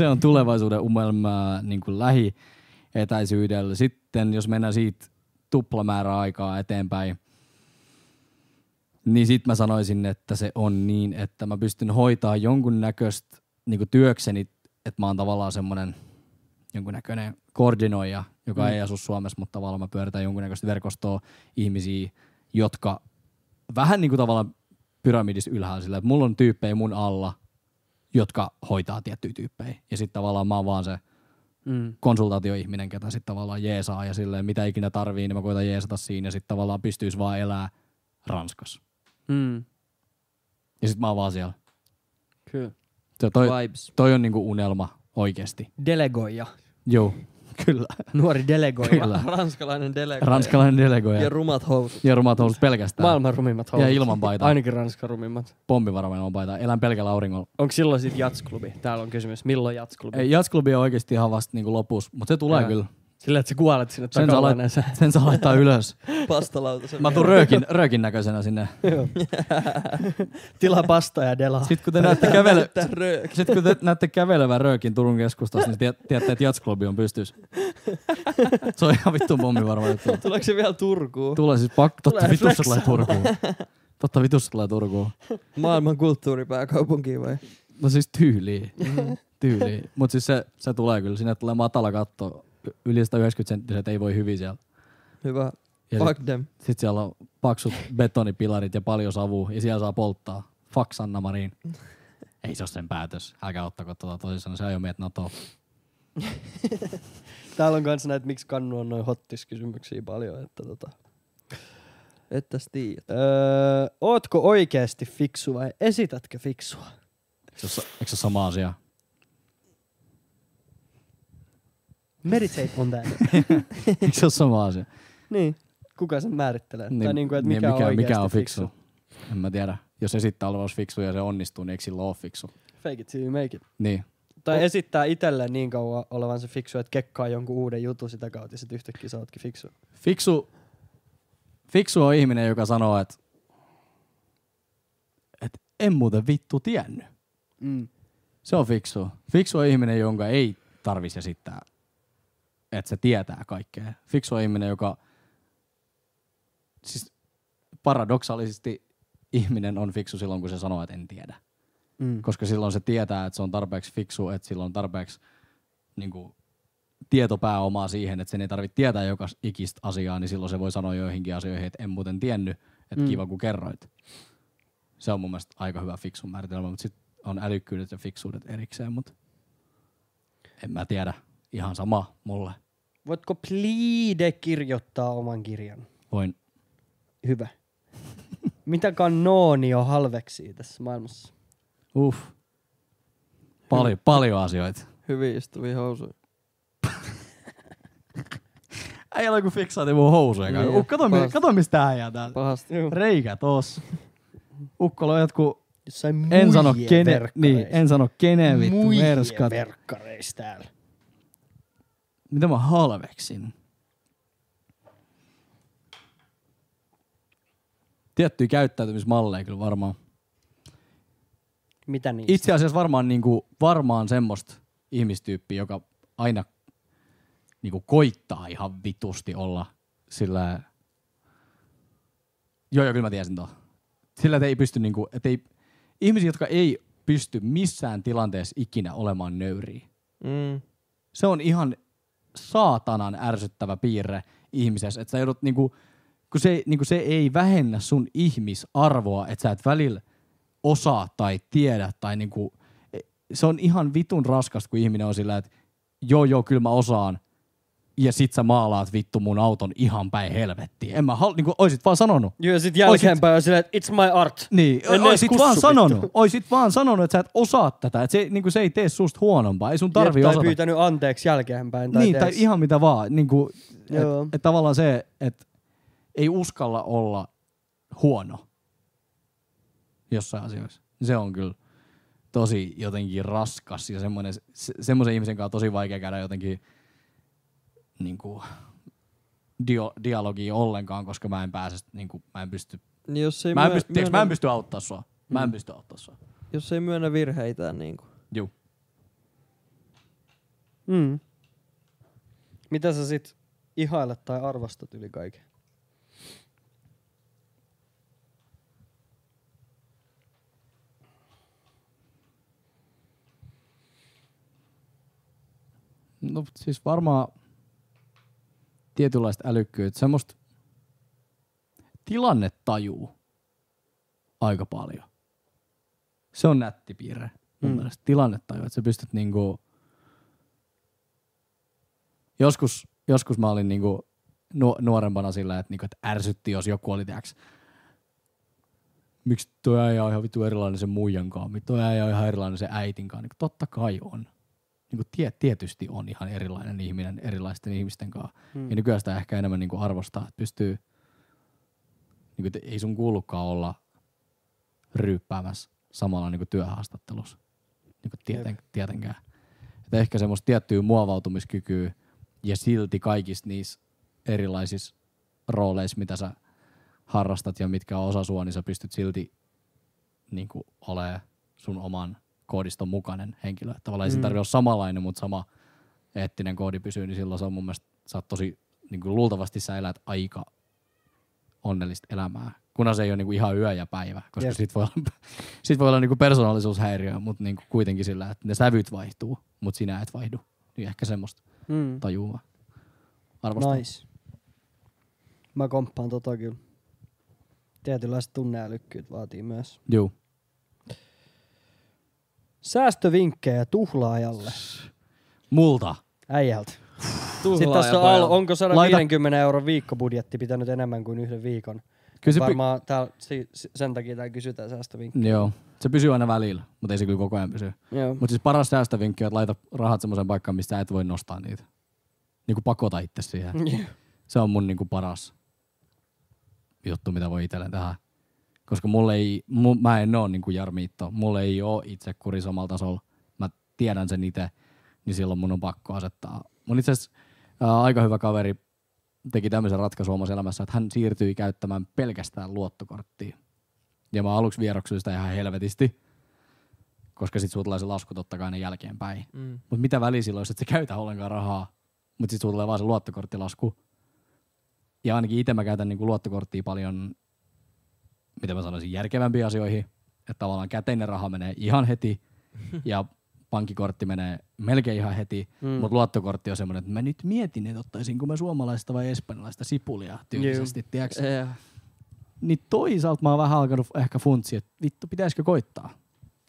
on tulevaisuuden unelma niin kuin lähietäisyydellä. Sitten jos mennään siitä tuplamäärä aikaa eteenpäin, niin sit mä sanoisin, että se on niin, että mä pystyn hoitaa jonkunnäköistä niinku työkseni, että mä oon tavallaan semmonen jonkunnäköinen koordinoija, joka ei asu Suomessa, mutta tavallaan mä pyöritän jonkunnäköistä verkostoa ihmisiä, jotka vähän niinku tavallaan pyramidissa ylhäällä sillä, että mulla on tyyppejä mun alla, jotka hoitaa tiettyjä tyyppejä. Ja sit tavallaan mä oon vaan se konsultaatioihminen, ketä sit tavallaan jeesaa ja silleen, mitä ikinä tarvii, niin mä koitan jeesata siinä ja sit tavallaan pystyis vaan elää Ranskassa. Mm. Ja sit mä oon vaan siellä. Kyllä. Toi on niinku unelma oikeesti. Delegoija. Joo, kyllä. Nuori delegoija. Kyllä. Ranskalainen delegoija. Ranskalainen delegoija. Ja rumat housut. Ja rumat housut pelkästään. Maailman rumimmat housut. Ja ilman paita. Ainakin Ranskan rumimmat. Pommivarmaan on paita. Elän pelkällä auringolla. Onko silloin sit jatsklubi? Täällä on kysymys. Milloin jatsklubi? Ei, jatsklubi on oikeesti ihan vasta niinku lopussa, mut se tulee kyllä. Sillä, että sä kuolet sinne takalainensa. Sen saa laittaa ylös. Pastalauta. Mä tuun röökin näköisenä sinne. Tila pasta ja delaa. Sitten kun te näette kävelevän röökin Turun keskustassa, niin tiedätte, että jatsklubi on pystyssä. Se on ihan vittu pommi varmaan. Tuleeko se vielä Turkuun? Tulee siis totta vitussa tulee Turkuun. Maailman kulttuuripääkaupunkiin vai? No siis tyyliin. Mut siis se tulee kyllä. Sinne tulee matala katto. Yli 190 senttiset ei voi hyvin siellä. Hyvä. Fuck them. Sit siellä on paksut betonipilarit ja paljon savua ja siellä saa polttaa. Fuck Sanna Marin. Ei se oo sen päätös. Älkää ottako tota tosissaan. Se ei oo meidät NATOa. Täällä on kans näitä, miksi Kannu on noin hottiskysymyksiä paljon. Että tiiät. Ootko oikeesti fiksu vai esitätkö fiksua? Eikö se sama asia? Meditate on täällä. Eikö se ole sama asia? Niin. Kuka sen määrittelee? Niin, tai niinku, että mikä on oikeasti mikä on fiksu? En mä tiedä. Jos esittää olevasi fiksu ja se onnistuu, niin eikö sillä ole fiksu? Fake it till you make it. Niin. Tai esittää itselleen niin kauan olevansa fiksu, että kekkaa jonkun uuden jutun sitä kautta ja sit yhtäkkiä sä ootkin fiksu. Fiksu on ihminen, joka sanoo, että en muuten vittu tiennyt. Mm. Se on fiksu. Fiksu on ihminen, jonka ei tarvitsisi esittää, että se tietää kaikkea. Fiksu on ihminen, joka... Siis paradoksaalisesti ihminen on fiksu silloin, kun se sanoo, että en tiedä. Mm. Koska silloin se tietää, että se on tarpeeksi fiksu, että sillä on tarpeeksi niinku, tietopääomaa siihen, että sen ei tarvitse tietää joka ikistä asiaa, niin silloin se voi sanoa joihinkin asioihin, että en muuten tiennyt, että kiva kun kerroit. Se on mun mielestä aika hyvä fiksun määritelmä, mutta sitten on älykkyydet ja fiksuudet erikseen, mutta en mä tiedä. Ihan sama mulle. Voitko please kirjoittaa oman kirjan? Voin. Hyvä. mitä kanoonio halveksii tässä maailmassa? Uff. Paljon asioita. Hyvin istuvia housuja. Äijä oli kun fiksaati mun housuja. Niin, kato mistä äijää täällä. Pahasti. Reikä tossa. Ukkola on jatku... En sano kenen vittu verskat. Muijien verkkareis täällä. Mitä mä halveksin? Tiettyjä käyttäytymismalleja kyllä varmaan. Mitä niistä? Itse asiassa varmaan semmoista ihmistyyppiä, joka aina niinku koittaa ihan vitusti olla sillä... Joo, kyllä mä tiesin tuolla. Sillä ei pysty niinku... Ihmisiä, jotka ei pysty missään tilanteessa ikinä olemaan nöyriä. Mm. Se on ihan saatanan ärsyttävä piirre ihmisessä, että sä joudut niinku... Kun se ei vähennä sun ihmisarvoa, että sä et välillä osaa tai tiedä. Tai niinku, se on ihan vitun raskasta, kun ihminen on sillä, että joo, kyllä mä osaan. Ja sit sä maalaat vittu mun auton ihan päin helvettiin. En mä niinku, oisit vaan sanonut. Joo, ja sit jälkeenpäin on sillä, että it's my art. Niin, oisit vaan sanonut, että sä et osaa tätä. Että se ei tee susta huonompaa. Ei sun tarvii osata. Tai pyytänyt anteeksi jälkeenpäin. Tai ihan mitä vaan. Niinku, et tavallaan se, että... Ei uskalla olla huono jossain asioissa. Se on kyllä tosi jotenkin raskas ja semmoisen ihmisen kanssa tosi vaikea käydä jotenkin niinku dialogia ollenkaan, koska mä en pääse niinku mä en pysty auttaa sua. Jos ei myönnä virheitään niinku. Joo. Mm. Mitä sä sit ihailet tai arvostat yli kaiken? No siis varmaan tietynlaista älykkyyttä, semmoista tilannetajua aika paljon. Se on nätti piirre, mun mielestä tilannetajua, että sä pystyt niinku... Joskus mä olin niinku nuorempana sillä, että niinku, et ärsytti, jos joku oli teaks. Miksi toi äijä on ihan vittu erilainen sen muijankaan, toi äijä on ihan erilainen sen äitinkaan, niinku totta kai on. Niin tietysti on ihan erilainen ihminen erilaisten ihmisten kanssa. Mm. Ja nykyään sitä ehkä enemmän niin arvostaa, että pystyy, niin kuin, ei sun kuulukaan olla ryyppäämässä samalla niin työhaastattelussa. Niin tietenkään. Että ehkä semmoista tiettyä muovautumiskykyä ja silti kaikissa niissä erilaisissa rooleissa, mitä sä harrastat ja mitkä on osa sua, niin sä pystyt silti niin olemaan sun oman koodiston mukainen henkilö. Tavallaan ei se tarvitse olla samanlainen, mutta sama eettinen koodi pysyy, niin silloin se on mun mielestä, sä oot tosi, niin kuin luultavasti sä elät aika onnellista elämää, kunhan se ei ole niin kuin ihan yö ja päivä, koska sit voi olla niin kuin persoonallisuushäiriö, mutta niin kuin kuitenkin sillä, että ne sävyt vaihtuu, mutta sinä et vaihdu. Niin ehkä semmoista tajuumaa. Arvostan. Nice. Mä komppaan tota kyllä. Tietynlaiset tunneälykkyyt vaatii myös. Joo. Säästövinkkejä tuhlaajalle. Multa. Äijältä. Tuhlaajalle. Onko 150 euron viikkobudjetti pitänyt enemmän kuin yhden viikon? Varmaan sen takia täällä kysytään säästövinkkejä. Joo. Se pysyy aina välillä, mutta ei se kyllä koko ajan pysy. Mutta siis paras säästövinkki on, että laita rahat semmoiseen paikkaan, mistä et voi nostaa niitä. Niinku pakota itse siihen. Se on mun niinku paras juttu, mitä voi itselleen tehdä. Koska mä en oo niinku Jarmiitto, mulle ei oo itse kuri samalla tasolla, mä tiedän sen itse, niin silloin mun on pakko asettaa. Mun itse asiassa aika hyvä kaveri teki tämmöisen ratkaisun omassa elämässä, että hän siirtyi käyttämään pelkästään luottokorttia. Ja mä aluksi vieroksuin sitä ihan helvetisti, koska sit sulla tulee se lasku totta kai ne jälkeenpäin. Mm. Mut mitä väliä silloin, jos et sä käytä ollenkaan rahaa, mut sit sulla tulee vaan se luottokorttilasku. Ja ainakin itse mä käytän niinku luottokorttia paljon, mitä mä sanoisin, järkevämpiin asioihin, että tavallaan käteinen raha menee ihan heti ja pankkikortti menee melkein ihan heti, mutta luottokortti on semmoinen, että mä nyt mietin, että ottaisinko mä suomalaista vai espanjalaista sipulia tyylisesti, tiiäks? Niin toisaalta mä oon vähän alkanut ehkä funtsia, että vittu, pitäisikö koittaa?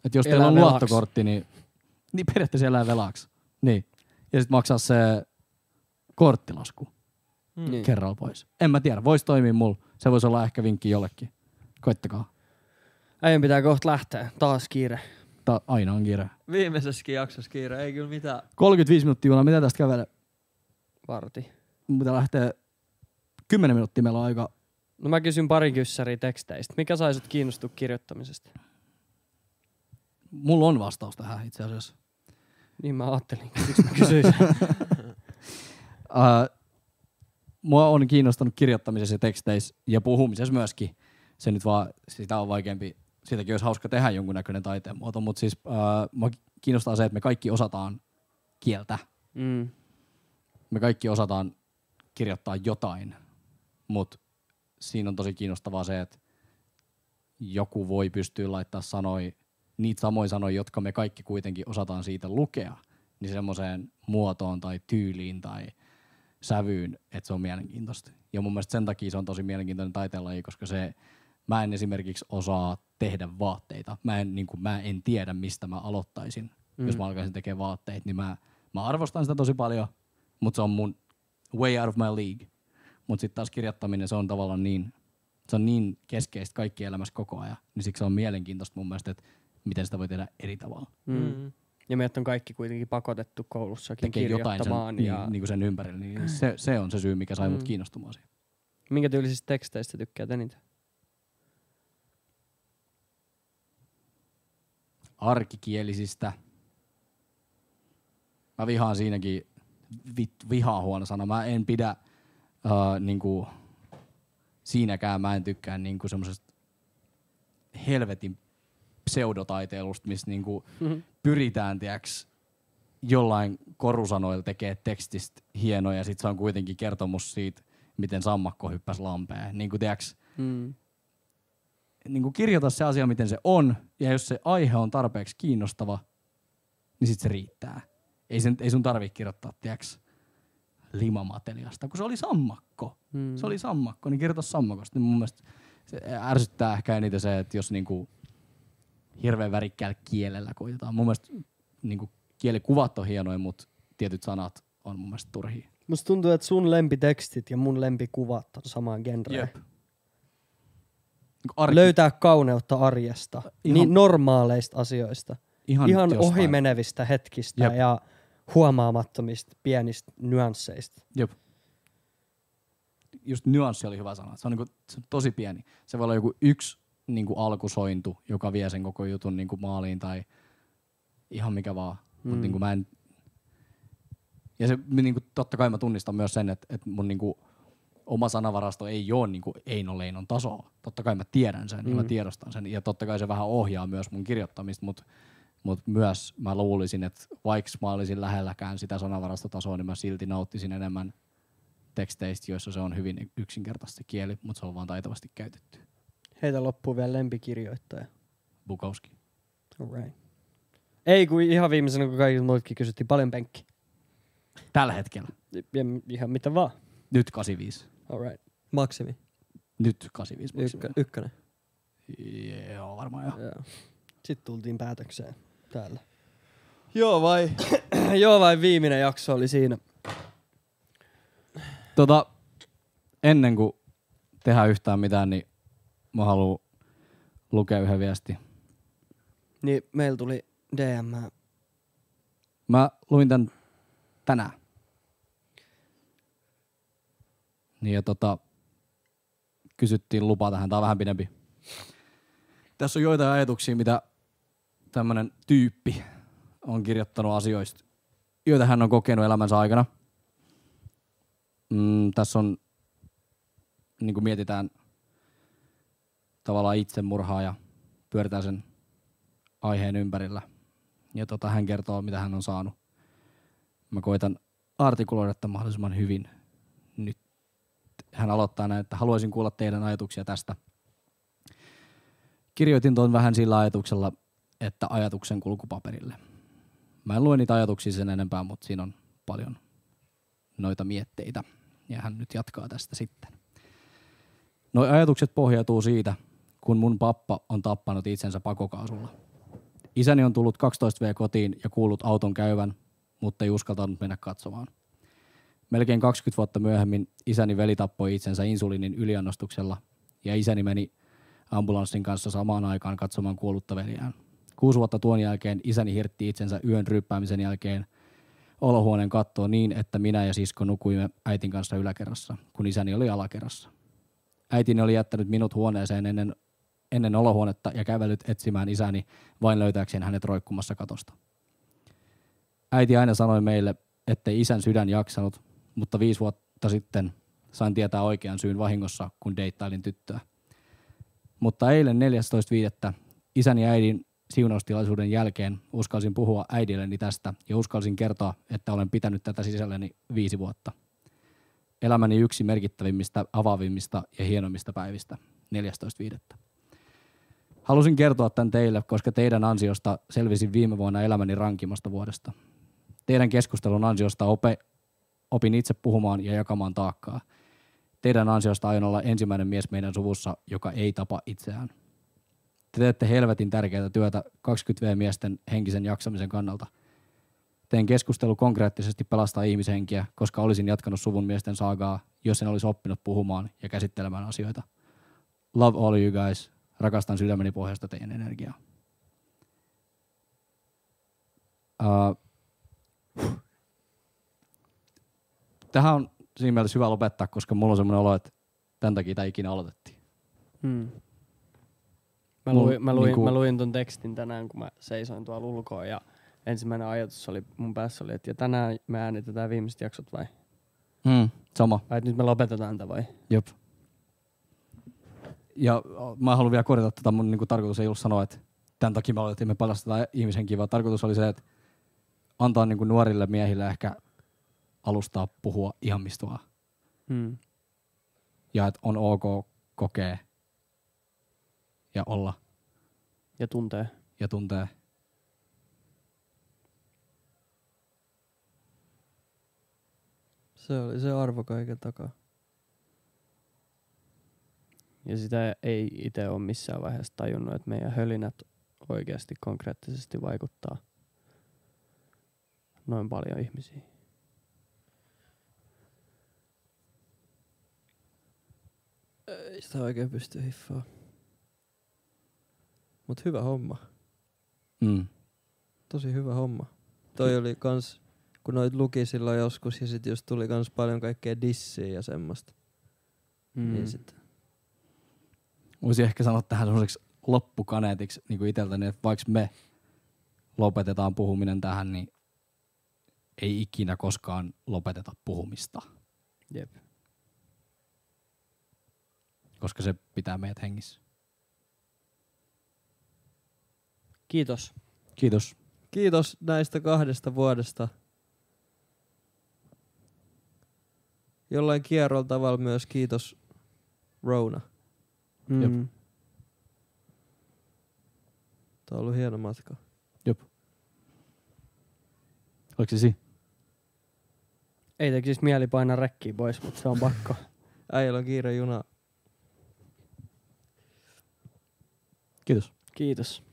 Että jos teillä on luottokortti, niin periaatteessa elää velaksi. Niin. Ja sit maksaa se korttilasku kerralla pois. En mä tiedä, vois toimia mulla. Se vois olla ehkä vinkki jollekin. Koittakaa. Äijän pitää kohta lähteä. Taas kiire. Aina on kiire. Viimeisessäkin jaksossa kiire. Ei kyllä mitään. 35 minuuttia ollaan. Mitä tästä kävelee? Varti. Mitä lähtee? 10 minuuttia meillä on aika. No mä kysyn pari kyssäriä teksteistä. Mikä saisit kiinnostua kirjoittamisesta? Mulla on vastaus tähän itse asiassa. Niin mä ajattelin. Miksi mä kysyin Mua on kiinnostanut kirjoittamisessa ja teksteissä ja puhumisessa myöskin. Se nyt vaan, sitä on vaikeampi. Siitäkin olisi hauska tehdä jonkunnäköinen taiteen muoto, mutta siis mua kiinnostaa se, että me kaikki osataan kieltä. Mm. Me kaikki osataan kirjoittaa jotain, mutta siinä on tosi kiinnostavaa se, että joku voi pystyä laittaa sanoja, niitä samoja sanoja, jotka me kaikki kuitenkin osataan siitä lukea, niin semmoiseen muotoon tai tyyliin tai sävyyn, että se on mielenkiintoista. Ja mun mielestä sen takia se on tosi mielenkiintoinen taiteenlaji, koska se, mä en esimerkiksi osaa tehdä vaatteita. Mä en tiedä, mistä mä aloittaisin, jos mä alkaisin tekemään vaatteita. Niin mä arvostan sitä tosi paljon, mutta se on mun way out of my league. Mutta sitten taas kirjoittaminen, se on tavallaan niin, se on niin keskeistä kaikki elämässä koko ajan. Niin siksi se on mielenkiintoista mun mielestä, että miten sitä voi tehdä eri tavalla. Mm. Ja meidät on kaikki kuitenkin pakotettu koulussakin tekee kirjoittamaan. Sen, ja niin kuin sen ympärillä. Niin se on se syy, mikä sai mut kiinnostumaan siihen. Minkä tyylisistä teksteistä tykkäät eniten? Arkikielisistä. Mä vihaan siinäkin, vihaa huono sana. Mä en pidä niinku, siinäkään mä en tykkää niinku semmosesta helvetin pseudotaiteilusta, missä niinku pyritään tiiäks jollain korusanoilla tekee tekstistä hienoa ja sit se on kuitenkin kertomus siitä, miten sammakko hyppäsi lampeen. Niinku tiiäks, niinku kirjoita se asia, miten se on, ja jos se aihe on tarpeeksi kiinnostava, niin sit se riittää. Ei sun tarvii kirjoittaa, tiiäks, limamateliasta, kun se oli sammakko. Se oli sammakko, niin kirjoita sammakosta. Niin mun mielestä se ärsyttää ehkä eniten se, että jos niinku hirveän värikkäällä kielellä koitetaan. Mun mielestä niinku kielikuvat on hienoja, mutta tietyt sanat on mun mielestä turhia. Musta tuntuu, että sun lempitekstit ja mun lempikuvat on samaa genreä. Löytää kauneutta arjesta, niin normaaleista asioista, ihan ohimenevistä hetkistä ja huomaamattomista pienistä nyansseista. Jep. Just nyanssi oli hyvä sana. Se on, niinku, se on tosi pieni. Se voi olla joku yksi niinku, alkusointu, joka vie sen koko jutun niinku, maaliin tai ihan mikä vaan. Mut, niinku, mä en... Ja se, niinku, totta kai mä tunnistan myös sen, että et mun niinku, oma sanavarasto ei ole niin kuin Eino-Leinon tasoa. Totta kai mä tiedän sen ja mä tiedostan sen. Ja totta kai se vähän ohjaa myös mun kirjoittamista, mutta myös mä luulisin, että vaikka mä olisin lähelläkään sitä sanavarastotasoa, niin mä silti nauttisin enemmän teksteistä, joissa se on hyvin yksinkertaisesti kieli, mutta se on vaan taitavasti käytetty. Heitä loppuu vielä lempikirjoittaja. Bukowski. Alright. Ei kun ihan viimeisenä, kun kaikki muutkin kysyttiin, paljon penkki. Tällä hetkellä. Ihan mitä vaan. Nyt 85. Alright. Maksimi. Nyt 85 maksimi. Ykkönen. Joo, varmaan joo. Yeah. Sitten tultiin päätökseen täällä. Joo vai viimeinen jakso oli siinä. Ennen kuin tehdään yhtään mitään, niin mä haluan lukea yhden viesti. Niin, meillä tuli DM. Mä luin tän tänään. Niin ja kysyttiin lupaa tähän. Tää on vähän pidempi. Tässä on joitain ajatuksia, mitä tämmönen tyyppi on kirjoittanut asioista, joita hän on kokenut elämänsä aikana. Tässä on, niin kuin mietitään tavallaan itsemurhaa ja pyöritään sen aiheen ympärillä. Ja hän kertoo, mitä hän on saanut. Mä koitan artikuloida tämän mahdollisimman hyvin nyt. Hän aloittaa näin, että haluaisin kuulla teidän ajatuksia tästä. Kirjoitin tuon vähän sillä ajatuksella, että ajatuksen kulkupaperille. Mä en lue niitä ajatuksia sen enempää, mutta siinä on paljon noita mietteitä. Ja hän nyt jatkaa tästä sitten. Noi ajatukset pohjautuu siitä, kun mun pappa on tappanut itsensä pakokaasulla. Isäni on tullut 12V kotiin ja kuullut auton käyvän, mutta ei uskaltanut mennä katsomaan. Melkein 20 vuotta myöhemmin isäni veli tappoi itsensä insuliinin yliannostuksella ja isäni meni ambulanssin kanssa samaan aikaan katsomaan kuollutta veljään. 6 vuotta tuon jälkeen isäni hirtti itsensä yön ryppäämisen jälkeen olohuoneen kattoon niin, että minä ja sisko nukuimme äitin kanssa yläkerrassa, kun isäni oli alakerrassa. Äitini oli jättänyt minut huoneeseen ennen olohuonetta ja kävellyt etsimään isäni vain löytääkseen hänet roikkumassa katosta. Äiti aina sanoi meille, ettei isän sydän jaksanut, mutta 5 vuotta sitten sain tietää oikean syyn vahingossa, kun deittailin tyttöä. Mutta eilen 14.5. isäni ja äidin siunaustilaisuuden jälkeen uskalsin puhua äidilleni tästä ja uskalsin kertoa, että olen pitänyt tätä sisälläni 5 vuotta. Elämäni yksi merkittävimmistä, avaavimmista ja hienoimmista päivistä, 14.5. Halusin kertoa tämän teille, koska teidän ansiosta selvisin viime vuonna elämäni rankimmasta vuodesta. Teidän keskustelun ansiosta opin itse puhumaan ja jakamaan taakkaa. Teidän ansiosta aion olla ensimmäinen mies meidän suvussa, joka ei tapa itseään. Te teette helvetin tärkeää työtä 20V-miesten henkisen jaksamisen kannalta. Teen keskustelu konkreettisesti pelastaa ihmishenkiä, koska olisin jatkanut suvun miesten saagaa, jos en olisi oppinut puhumaan ja käsittelemään asioita. Love all you guys. Rakastan sydämeni pohjasta teidän energiaa. Tähän on siinä mielessä hyvä lopettaa, koska mulla on semmoinen olo, että tämän takia tämä ikinä aloitettiin. Mä luin ton tekstin tänään, kun mä seisoin tuolla ulkoa ja ensimmäinen ajatus oli mun päässä oli, että tänään me äänitetään viimeiset jaksot vai? Sama. Vai nyt me lopetetaan tämä vai? Jop. Ja mä haluan vielä korjata tätä, mun niin kuin tarkoitus ei ollut sanoa, että tämän takia me aloitettiin, me pelastetaan ihmishenkiä, vaan tarkoitus oli se, että antaa niin kuin nuorille miehille ehkä alustaa puhua ihan mistä vaan. Ja että on ok kokea ja olla. Ja tuntee. Se oli se arvo kaiken takaa. Ja sitä ei itse ole missään vaiheessa tajunnut, että meidän hölinät oikeasti konkreettisesti vaikuttaa noin paljon ihmisiä. Ei sitä oikein pysty hiffaa. Mut hyvä homma. Tosi hyvä homma. Toi oli kans, kun noit luki silloin joskus ja sit just tuli kans paljon kaikkea dissiä ja semmoista. Niin sit. Voisin ehkä sanoa tähän semmoiseksi loppukaneetiksi niin kuin itseltäni, että vaikka me lopetetaan puhuminen tähän, niin ei ikinä koskaan lopeteta puhumista. Jep. Koska se pitää meidät hengissä. Kiitos. Kiitos näistä 2 vuodesta. Jollain kierrolla tavalla myös kiitos Rona. Jep. Tämä on ollut hieno matka. Jep. Oliko se siinä? Ei tekisi mieli painaa räkkiä pois, mutta se on pakko. Äijällä on kiire juna. Kiitos.